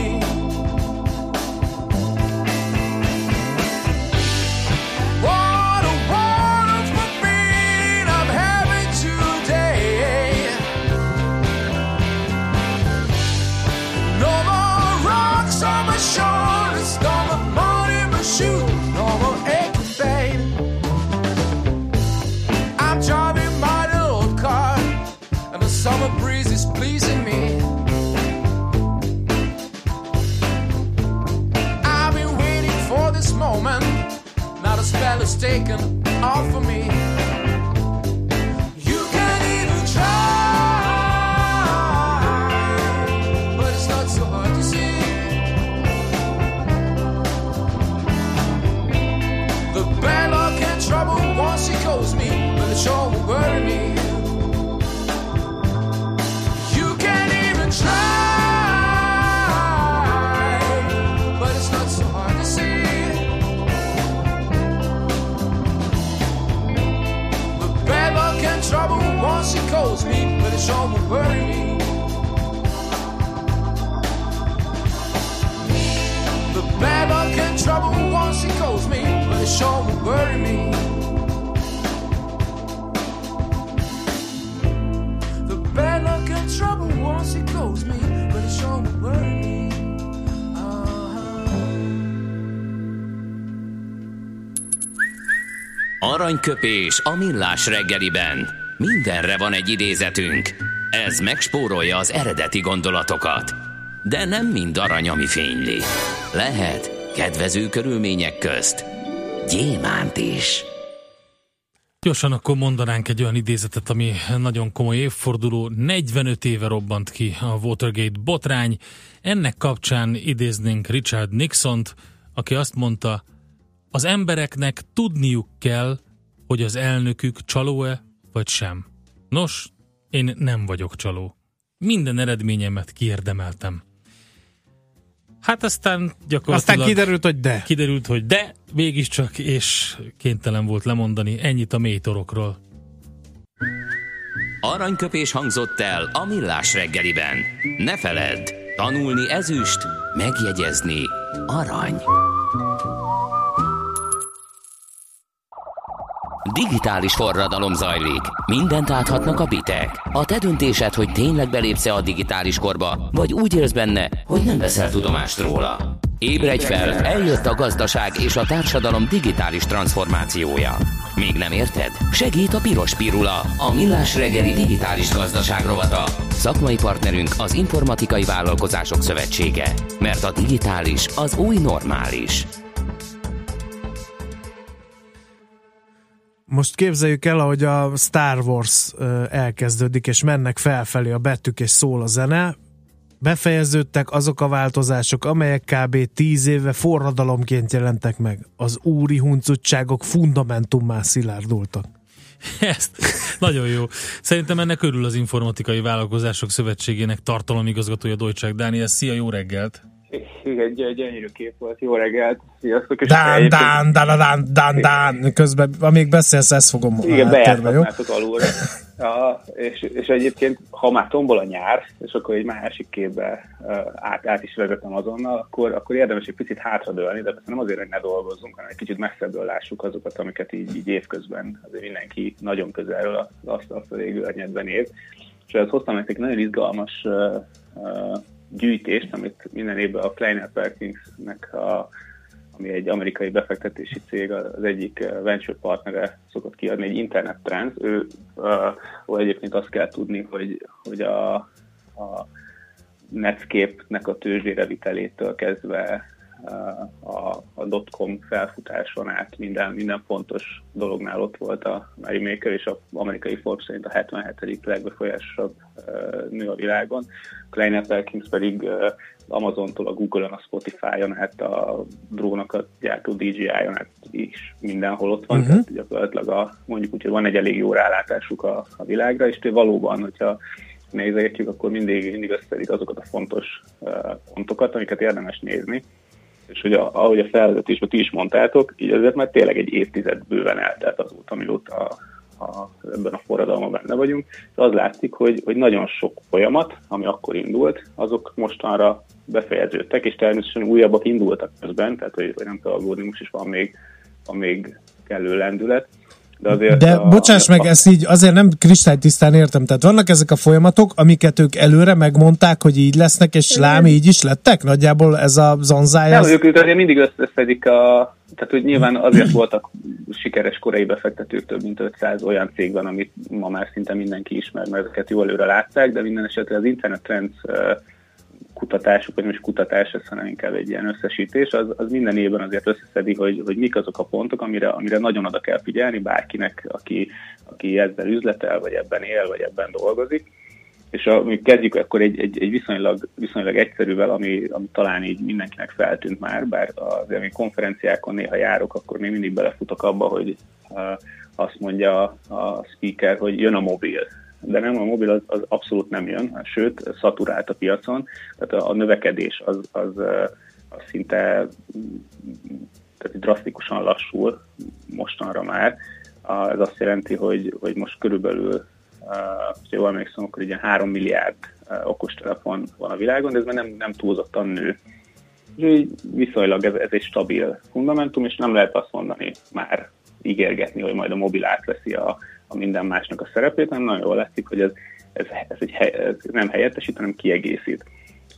taken off of me. You can't even try, but it's not so hard to see. The bad luck and trouble once it goes me, but it sure will worry me. You can't even try, but it's not so hard to see. Trouble once it calls me, but it sure won't worry me. The bad luck and trouble once it calls me, but it sure won't worry me. The bad luck and trouble once it calls me, but it sure won't worry me. Aranyköpés a Millás reggeliben. Mindenre van egy idézetünk. Ez megspórolja az eredeti gondolatokat. De nem mind arany, ami fényli. Lehet kedvező körülmények közt gyémánt is. Gyorsan akkor mondanánk egy olyan idézetet, ami nagyon komoly évforduló. 45 éve robbant ki a Watergate botrány. Ennek kapcsán idéznénk Richard Nixont, aki azt mondta: az embereknek tudniuk kell, hogy az elnökük csaló-e, vagy sem. Nos, én nem vagyok csaló. Minden eredményemet kiérdemeltem. Hát aztán gyakorlatilag... Aztán kiderült, hogy de. Kiderült, hogy de, mégiscsak, és kénytelen volt lemondani. Ennyit a mély torokról. Aranyköpés hangzott el a Millás reggeliben. Ne feledd, tanulni ezüst, megjegyezni arany. Digitális forradalom zajlik. Mindent áthatnak a bitek. A te döntésed, hogy tényleg belépsz-e a digitális korba, vagy úgy élsz benne, hogy nem veszel tudomást róla. Ébredj fel, eljött a gazdaság és a társadalom digitális transformációja. Még nem érted? Segít a piros pirula, a Millás reggeli digitális gazdaság rovata. Szakmai partnerünk az Informatikai Vállalkozások Szövetsége. Mert a digitális az új normális. Most képzeljük el, ahogy a Star Wars elkezdődik, és mennek felfelé a betűk, és szól a zene. Befejeződtek azok a változások, amelyek kb. 10 éve forradalomként jelentek meg. Az úri huncutságok fundamentummá szilárdultak. Ezt, nagyon jó. Szerintem ennek örül az Informatikai Vállalkozások Szövetségének tartalomigazgatója, Dojcsák Dániel. Szia, jó reggelt! Igen, gyönyörű kép volt. Jó reggelt, sziasztok! Dán, közben, amíg beszélsz, ezt fogom bejártatnátok alulra. És egyébként, ha már tombol a nyár, és akkor egy másik képbe át is vezetem azonnal, akkor érdemes egy picit hátradőlni, de persze nem azért, hogy ne dolgozzunk, hanem egy kicsit messzebből lássuk azokat, amiket így évközben azért mindenki nagyon közelről azt a légörnyedben ér. És ezt hoztam nektek nagyon izgalmas gyűjtést, amit minden évben a Kleiner Perkinsnek, ami egy amerikai befektetési cég, az egyik venture partnere szokott kiadni, egy Internet Trends. Ő egyébként azt kell tudni, hogy a Netscape-nek a tőzsdére vitelétől kezdve a dotcom felfutáson át minden fontos dolognál ott volt a Mary Maker, és az amerikai Forbes szerint a 77. legbefolyásosabb nő a világon. Kleiner Perkins pedig Amazontól a Google-on, a Spotify-on, hát a drónokat gyártó DJI-on, hát is mindenhol ott van, tehát gyakorlatilag mondjuk úgy, hogy van egy elég jó rálátásuk a világra, és valóban, hogyha nézegetjük, akkor mindig összedik azokat a fontos pontokat, amiket érdemes nézni. És hogy ahogy a felvezetésben ti is mondtátok, így azért már tényleg egy évtized bőven eltelt azóta, mióta ebben a forradalma benne vagyunk, és az látszik, hogy nagyon sok folyamat, ami akkor indult, azok mostanra befejeződtek, és természetesen újabbak indultak közben, tehát hogy nem kell aggódni, most is van még kellő lendület. De bocsáss meg, ezt így azért nem kristálytisztán értem, tehát vannak ezek a folyamatok, amiket ők előre megmondták, hogy így lesznek, és lám így is lettek? Nagyjából ez a zonzája? Nem, ők azért mindig összeszedik tehát hogy nyilván azért voltak sikeres korai befektetők, több mint 500 olyan cégben, amit ma már szinte mindenki ismer, mert ezeket jól előre látták, de minden esetre az Internet Trends kutatásuk, vagy most kutatás, ez hanem inkább egy ilyen összesítés, az minden évben azért összeszedi, hogy mik azok a pontok, amire nagyon oda kell figyelni bárkinek, aki ezzel üzletel, vagy ebben él, vagy ebben dolgozik. És amikor kezdjük, akkor egy viszonylag egyszerűvel, ami talán így mindenkinek feltűnt már, bár azért én konferenciákon néha járok, akkor még mindig belefutok abba, hogy azt mondja a speaker, hogy jön a mobil. De nem, a mobil az abszolút nem jön, sőt, szaturált a piacon, tehát a növekedés az szinte tehát drasztikusan lassul mostanra már. Ez azt jelenti, hogy most körülbelül, ha jól emlékszem, akkor ilyen 3 milliárd okostelefon van a világon, de ez már nem túlzottan nő. Úgyhogy viszonylag ez egy stabil fundamentum, és nem lehet azt mondani már, ígérgetni, hogy majd a mobil átveszi a minden másnak a szerepét, hanem nagyon jól látszik, hogy ez nem helyettesít, hanem kiegészít.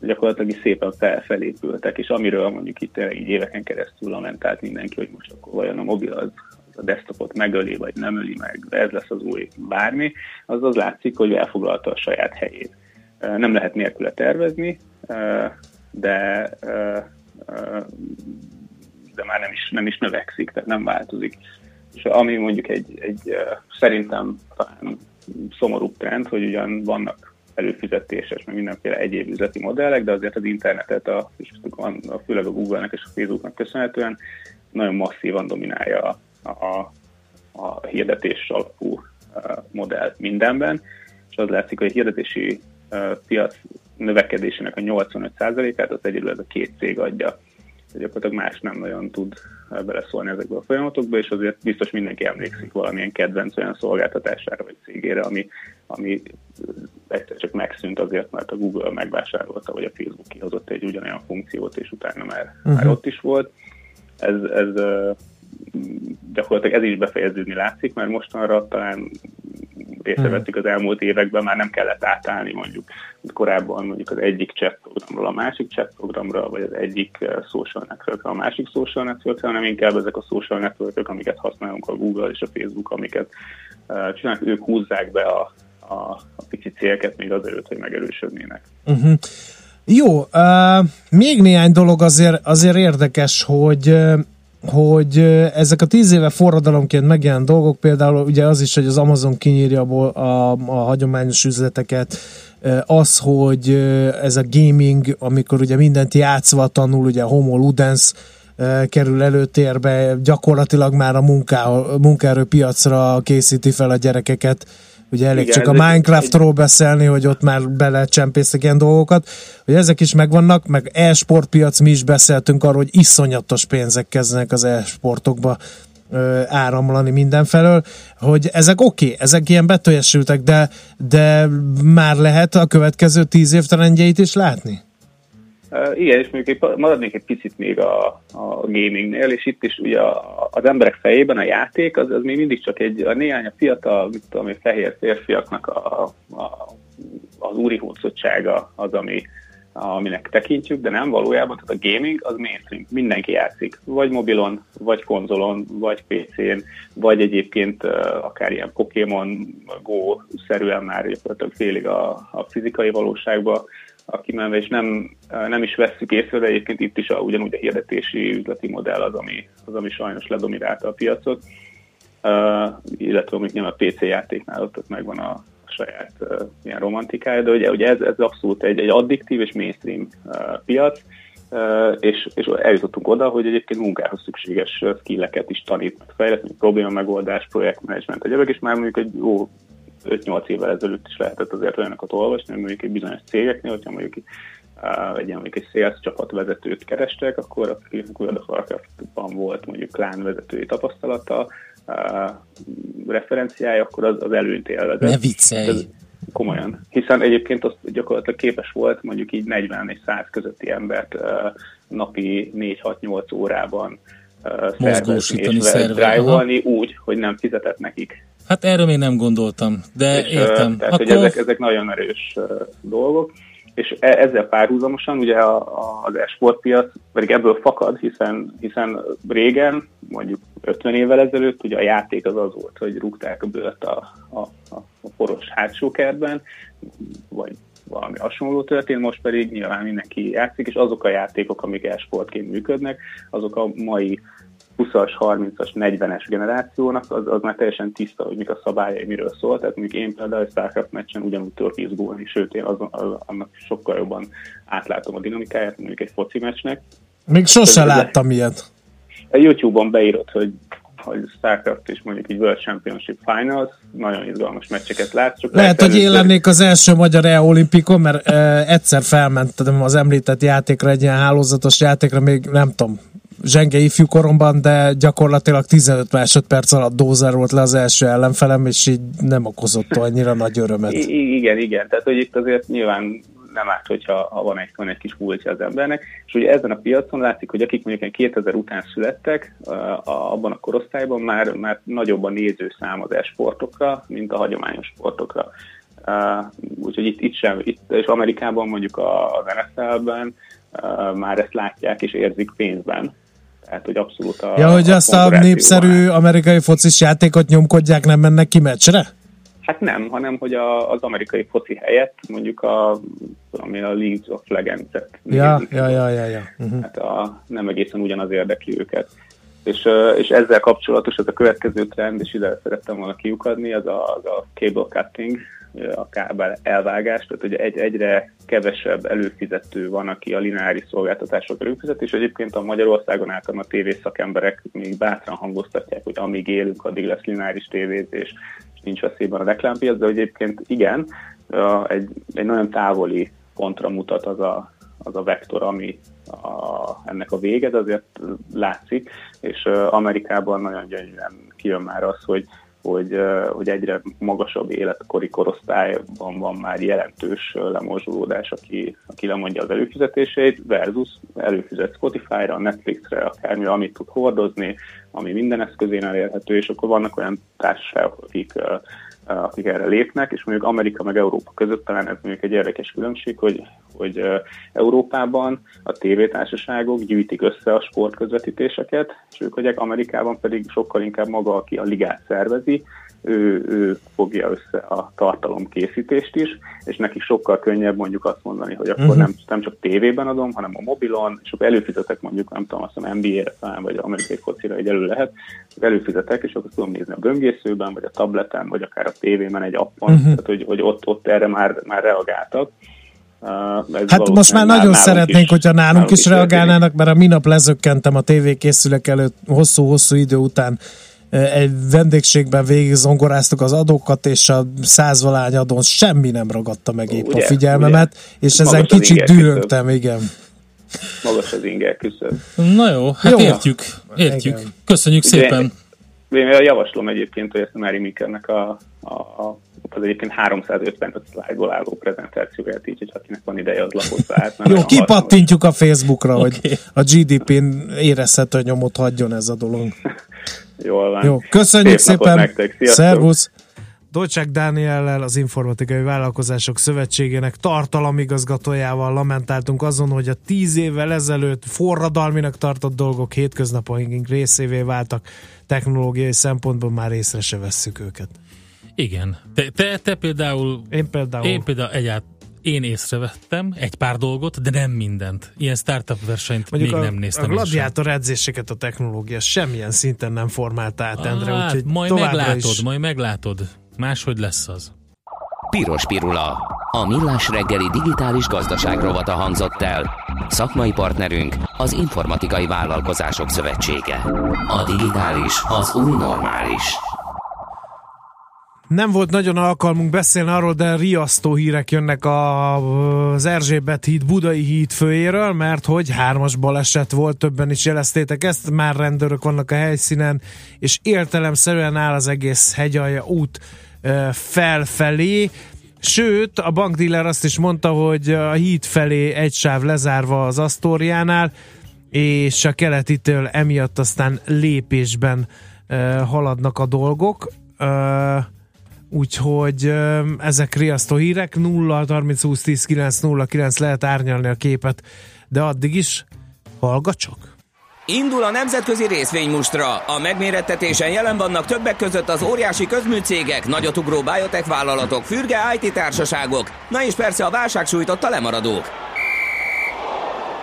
Gyakorlatilag szépen felépültek, és amiről mondjuk itt így éveken keresztül lamentált mindenki, hogy most akkor vajon a mobil az a desktopot megöli, vagy nem öli meg, ez lesz az új bármi, az látszik, hogy elfoglalta a saját helyét. Nem lehet nélküle tervezni, de már nem is növekszik, tehát nem változik. És ami mondjuk egy szerintem talán szomorúbb trend, hogy ugyan vannak előfizetéses, meg mindenféle egyéb üzleti modellek, de azért az internetet, főleg a Google-nek és a Facebook-nak köszönhetően nagyon masszívan dominálja a hirdetés alapú modell mindenben, és az látszik, hogy a hirdetési piac növekedésének a 85%-át az egyedül ez a két cég adja. Gyakorlatilag más nem nagyon tud beleszólni ezekbe a folyamatokba, és azért biztos mindenki emlékszik valamilyen kedvenc olyan szolgáltatására vagy cégére, ami egyszer csak megszűnt azért, mert a Google megvásárolta, vagy a Facebook kihozott egy ugyanolyan funkciót, és utána már ott is volt. Ez gyakorlatilag ez is befejeződni látszik, mert mostanra talán észrevettük az elmúlt években, már nem kellett átállni mondjuk. Korábban mondjuk az egyik chat programról a másik chat programra, vagy az egyik social networkről a másik social networkről, hanem inkább ezek a social networkök, amiket használunk, a Google és a Facebook, amiket csinálnak, ők húzzák be a pici célket még azelőtt, hogy megerősödnének. Uh-huh. Jó, még néhány dolog azért érdekes, hogy ezek a 10 éve forradalomként megjelent dolgok, például ugye az is, hogy az Amazon kinyírja a hagyományos üzleteket, az, hogy ez a gaming, amikor ugye mindent játszva tanul, ugye Homo Ludens kerül előtérbe, gyakorlatilag már a munkaerőpiacra készíti fel a gyerekeket. Ugye elég igen, csak a Minecraftról beszélni, hogy ott már belecsempésztek ilyen dolgokat, hogy ezek is megvannak, meg e-sportpiac, mi is beszéltünk arról, hogy iszonyatos pénzek kezdenek az e-sportokba áramlani mindenfelől, hogy ezek ezek ilyen beteljesültek, de már lehet a következő 10 év trendjeit is látni? Igen, és mondjuk maradnék egy picit még a gamingnél, és itt is ugye az emberek fejében a játék, az még mindig csak a fiatal, mit tudom én, fehér férfiaknak az úrihócottsága az, aminek tekintjük, de nem valójában, tehát a gaming az mainstream, mindenki játszik, vagy mobilon, vagy konzolon, vagy PC-n, vagy egyébként akár ilyen Pokémon Go-szerűen már gyakorlatilag félig a fizikai valóságba kimenve, és nem is vesszük észre, de egyébként itt is ugyanúgy a hirdetési üzleti modell az, ami sajnos ledominálta a piacot, illetve mondjuk nyilván a PC játéknál ott megvan a saját ilyen romantikája, de ugye ez abszolút egy addiktív és mainstream piac, és eljutottunk oda, hogy egyébként munkához szükséges skilleket is tanít, meg fejleszteni, problémamegoldás, projektmenedzsment, egyébként, és már mondjuk egy jó 5-8 évvel ezelőtt is lehetett azért olyanokat olvasni, hogy mondjuk egy bizonyos cégeknél, hogyha mondjuk egy sales csapatvezetőt kerestek, akkor a Starcraftban volt mondjuk klánvezetői tapasztalata, referenciája, akkor az előnyt élvezett. Ne viccelj! Komolyan. Hiszen egyébként az gyakorlatilag képes volt mondjuk így 40 és 100 közötti embert napi 4-6-8 órában mozgósítani, szervezni, úgy, hogy nem fizetett nekik. Hát erről még nem gondoltam, de értem. Tehát, hogy ezek nagyon erős dolgok, és ezzel párhuzamosan ugye az e-sportpiac pedig ebből fakad, hiszen régen, mondjuk 50 évvel ezelőtt ugye a játék az volt, hogy rúgták a bőrt a poros hátsó kertben, vagy a valami hasonló történt, most pedig nyilván mindenki játszik, és azok a játékok, amik e-sportként működnek, azok a mai 20-as, 30-as, 40-es generációnak, az már teljesen tiszta, hogy mik a szabályai, miről szól. Tehát mondjuk én például a Starcraft meccsen ugyanúgy tudok izgulni, sőt én annak sokkal jobban átlátom a dinamikáját, mondjuk egy foci meccsnek. Még sose láttam ilyet. A YouTube-on beírod, hogy Starcraft és mondjuk így World Championship Finals, nagyon izgalmas meccseket látsz. Lehet, hogy én lennék az első magyar olimpikon, mert egyszer felmentem az említett játékra, egy ilyen hálózatos játékra, még nem tudom, zsenge ifjú koromban, de gyakorlatilag 15 másodperc alatt dózer volt le az első ellenfelem, és így nem okozott annyira nagy örömet. Igen, tehát hogy itt azért nyilván nem árt, hogyha van egy kis múltja az embernek, és ugye ezen a piacon látszik, hogy akik mondjuk 2000 után születtek, abban a korosztályban már nagyobb a nézőszám az e-sportokra, mint a hagyományos sportokra. Úgyhogy itt sem, és Amerikában mondjuk az NFL-ben már ezt látják és érzik pénzben. Tehát, hogy abszolút a... Ja, hogy azt a népszerű amerikai focis játékot nyomkodják, nem mennek ki meccsre? Hát nem, hanem hogy az amerikai foci helyett mondjuk a League of Legends-et. Ja. Uh-huh. Hát nem egészen ugyanaz érdekli őket. És ezzel kapcsolatos az a következő trend, és ide szerettem volna kiukadni, az a cable cutting, a kábel elvágás, tehát ugye egyre kevesebb előfizető van, aki a lineáris szolgáltatásokra előfizet, és egyébként a Magyarországon általában a tévészakemberek még bátran hangoztatják, hogy amíg élünk, addig lesz lineáris tévézés, és nincs veszélyben a reklámpiac, de egyébként igen, egy nagyon távoli pontra mutat az a vektor, ami ennek a vége, de azért látszik, és Amerikában nagyon gyönyörűen kijön már az, hogy egyre magasabb életkori korosztályban van már jelentős lemorzsolódás, aki lemondja az előfizetéseit, versus előfizet Spotify-ra, Netflix-re, akármi, amit tud hordozni, ami minden eszközén elérhető, és akkor vannak olyan társaságok, akik erre lépnek, és mondjuk Amerika meg Európa között talán ez mondjuk egy érdekes különbség, hogy Európában a tévétársaságok gyűjtik össze a sportközvetítéseket, és ők adják, Amerikában pedig sokkal inkább maga, aki a ligát szervezi, ő fogja össze a tartalomkészítést is, és neki sokkal könnyebb mondjuk azt mondani, hogy akkor nem csak tévében adom, hanem a mobilon, és akkor előfizetek mondjuk, nem tudom, azt hiszem NBA-re talán, vagy amerikai focira egy elő lehet, előfizetek, és akkor tudom nézni a böngészőben, vagy a tableten, vagy akár a tévében egy appon, tehát hogy ott erre már reagáltak. Hát most már nagyon szeretnénk, hogyha nálunk is reagálnának, mert a minap lezökkentem a tévékészülék előtt hosszú-hosszú idő után, egy vendégségben végig zongoráztuk az adókat, és a 100-valány adón semmi nem ragadta meg épp ugye, a figyelmemet, ugye? És magas ezen kicsit dühöngtem, igen. Magas az inger küszöb. Na jó, hát jó. Értjük. Igen. Köszönjük szépen. Én javaslom egyébként, hogy ezt a Mary Mikkelnek az egyébként 355 szlájdból álló prezentációját, így, hogy akinek van ideje, az lapozza át. Jó, kipattintjuk a Facebookra, okay, hogy a GDP-n érezhető nyomot hagyjon ez a dolog. Jól van. Jó, köszönjük szépen! Szervusz! Dolcsák Dániellel, az Informatikai Vállalkozások Szövetségének tartalomigazgatójával lamentáltunk azon, hogy a 10 évvel ezelőtt forradalminak tartott dolgok hétköznapaink részévé váltak, technológiai szempontból már észre se vesszük őket. Igen. Te például... Én például én észrevettem egy pár dolgot, de nem mindent. Ilyen startup versenyt mondjuk még nem néztem. A gladiátor edzéseket a technológia semmilyen szinten nem formálta át, Endre, úgyhogy Majd meglátod. Máshogy lesz az. Piros pirula. A Millás reggeli digitális gazdaság rovata hangzott el. Szakmai partnerünk az Informatikai Vállalkozások Szövetsége. A digitális az új normális. Nem volt nagyon alkalmunk beszélni arról, de riasztó hírek jönnek az Erzsébet híd Budai híd főjéről, mert hogy 3-as baleset volt, többen is jeleztétek ezt, már rendőrök vannak a helyszínen, és értelemszerűen áll az egész hegyalja út felfelé. Sőt, a bankdíler azt is mondta, hogy a híd felé egy sáv lezárva az Astoriánál, és a keletitől emiatt aztán lépésben haladnak a dolgok. Úgyhogy ezek riasztó hírek. 0-30-20-10-9-09 lehet árnyalni a képet, de addig is hallgat csak. Indul a nemzetközi részvénymustra. A megmérettetésen jelen vannak többek között az óriási közműcégek, nagyotugró biotech vállalatok, fürge IT társaságok, na és persze a válság sújtotta lemaradók.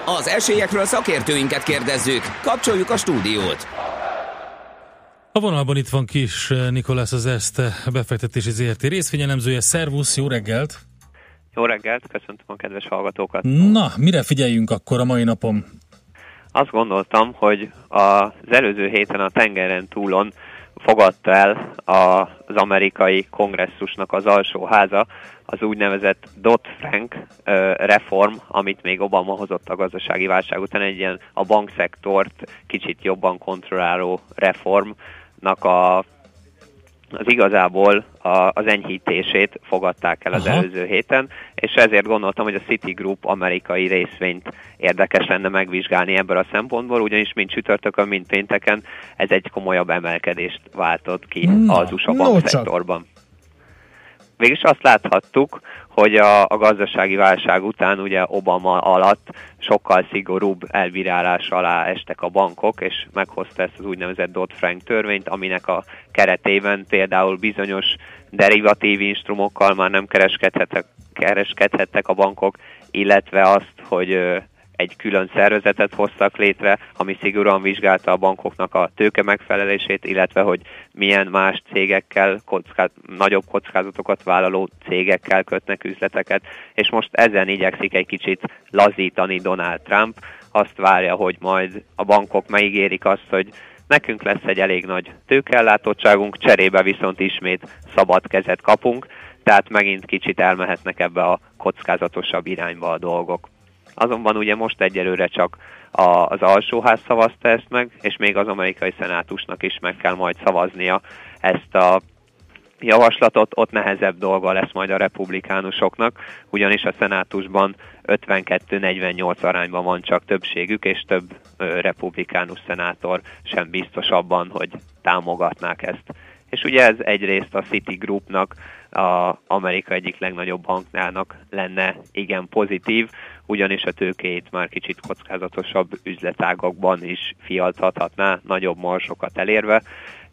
Az esélyekről szakértőinket kérdezzük. Kapcsoljuk a stúdiót. A vonalban itt van Kis Nikolász, az Erste befektetési ZRT részvényelemzője. Szervusz, jó reggelt! Jó reggelt, köszöntöm a kedves hallgatókat! Na, mire figyeljünk akkor a mai napon? Azt gondoltam, hogy az előző héten a tengeren túlon fogadta el az amerikai kongresszusnak az alsóháza az úgynevezett Dodd-Frank reform, amit még Obama hozott a gazdasági válság után, egy ilyen a bankszektort kicsit jobban kontrolláló reformnak az igazából az enyhítését fogadták el az előző héten, és ezért gondoltam, hogy a Citigroup amerikai részvényt érdekes lenne megvizsgálni ebből a szempontból, ugyanis mind csütörtökön, mind pénteken ez egy komolyabb emelkedést váltott ki az USA bankszektorban. Végülis azt láthattuk, hogy a gazdasági válság után, ugye Obama alatt sokkal szigorúbb elbírálás alá estek a bankok, és meghozta ezt az úgynevezett Dodd-Frank törvényt, aminek a keretében például bizonyos derivatív instrumokkal már nem kereskedhettek a bankok, illetve azt, hogy egy külön szervezetet hoztak létre, ami szigorúan vizsgálta a bankoknak a tőke megfelelését, illetve hogy milyen más cégekkel, nagyobb kockázatokat vállaló cégekkel kötnek üzleteket, és most ezen igyekszik egy kicsit lazítani Donald Trump. Azt várja, hogy majd a bankok megígérik azt, hogy nekünk lesz egy elég nagy tőkeellátottságunk, cserébe viszont ismét szabad kezet kapunk, tehát megint kicsit elmehetnek ebbe a kockázatosabb irányba a dolgok. Azonban ugye most egyelőre csak az alsóház szavazta ezt meg, és még az amerikai szenátusnak is meg kell majd szavaznia ezt a javaslatot. Ott nehezebb dolga lesz majd a republikánusoknak, ugyanis a szenátusban 52-48 arányban van csak többségük, és több republikánus szenátor sem biztos abban, hogy támogatnák ezt. És ugye ez egyrészt a Citigroupnak, a Amerika egyik legnagyobb banknának lenne igen pozitív, ugyanis a tőkéjét már kicsit kockázatosabb üzletágakban is fialtathatná, nagyobb marsokat elérve,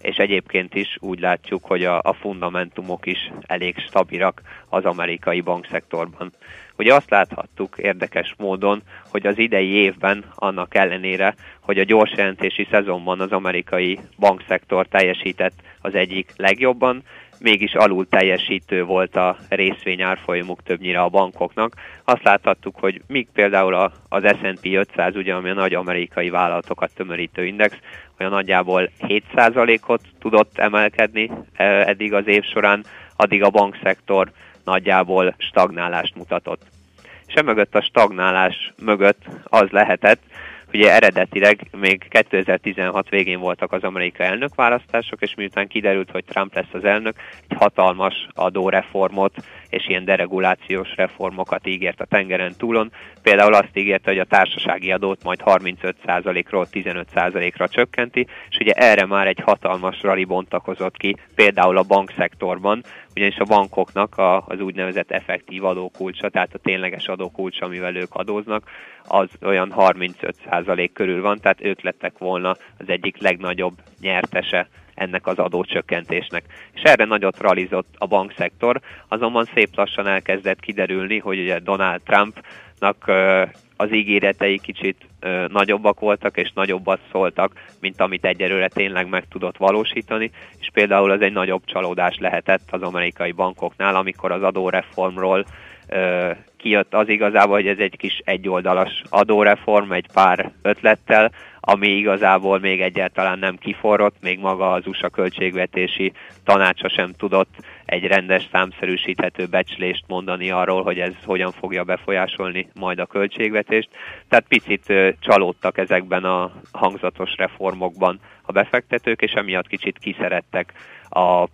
és egyébként is úgy látjuk, hogy a fundamentumok is elég stabilak az amerikai bankszektorban. Ugye azt láthattuk érdekes módon, hogy az idei évben, annak ellenére, hogy a gyors jelentési szezonban az amerikai bankszektor teljesített az egyik legjobban, mégis alul teljesítő volt a részvényárfolyamuk többnyire a bankoknak. Azt láthattuk, hogy míg például az S&P 500, ugye, ami a nagy amerikai vállalatokat tömörítő index, olyan nagyjából 7%-ot tudott emelkedni eddig az év során, addig a bankszektor nagyjából stagnálást mutatott. És emögött a stagnálás mögött az lehetett, ugye eredetileg még 2016 végén voltak az amerikai elnökválasztások, és miután kiderült, hogy Trump lesz az elnök, egy hatalmas adóreformot és ilyen deregulációs reformokat ígért a tengeren túlon. Például azt ígérte, hogy a társasági adót majd 35%-ról 15%-ra csökkenti, és ugye erre már egy hatalmas rali bontakozott ki, például a bankszektorban, ugyanis a bankoknak az úgynevezett effektív adókulcsa, tehát a tényleges adókulcsa, amivel ők adóznak, az olyan 35% körül van, tehát ők lettek volna az egyik legnagyobb nyertese ennek az adócsökkentésnek. És erre nagyot ralizott a bankszektor, azonban szép lassan elkezdett kiderülni, hogy ugye Donald Trumpnak az ígéretei kicsit nagyobbak voltak, és nagyobbat szóltak, mint amit egyelőre tényleg meg tudott valósítani, és például az egy nagyobb csalódás lehetett az amerikai bankoknál, amikor az adóreformról kijött az igazából, hogy ez egy kis egyoldalas adóreform, egy pár ötlettel, ami igazából még egyáltalán nem kiforrott, még maga az USA költségvetési tanácsa sem tudott egy rendes számszerűsíthető becslést mondani arról, hogy ez hogyan fogja befolyásolni majd a költségvetést. Tehát picit csalódtak ezekben a hangzatos reformokban a befektetők, és emiatt kicsit kiszerettek a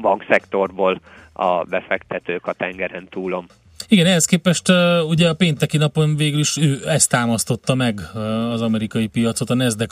bankszektorból a befektetők a tengeren túlon. Igen, ehhez képest ugye a pénteki napon végül is ő ezt támasztotta meg az amerikai piacot, a Nasdaq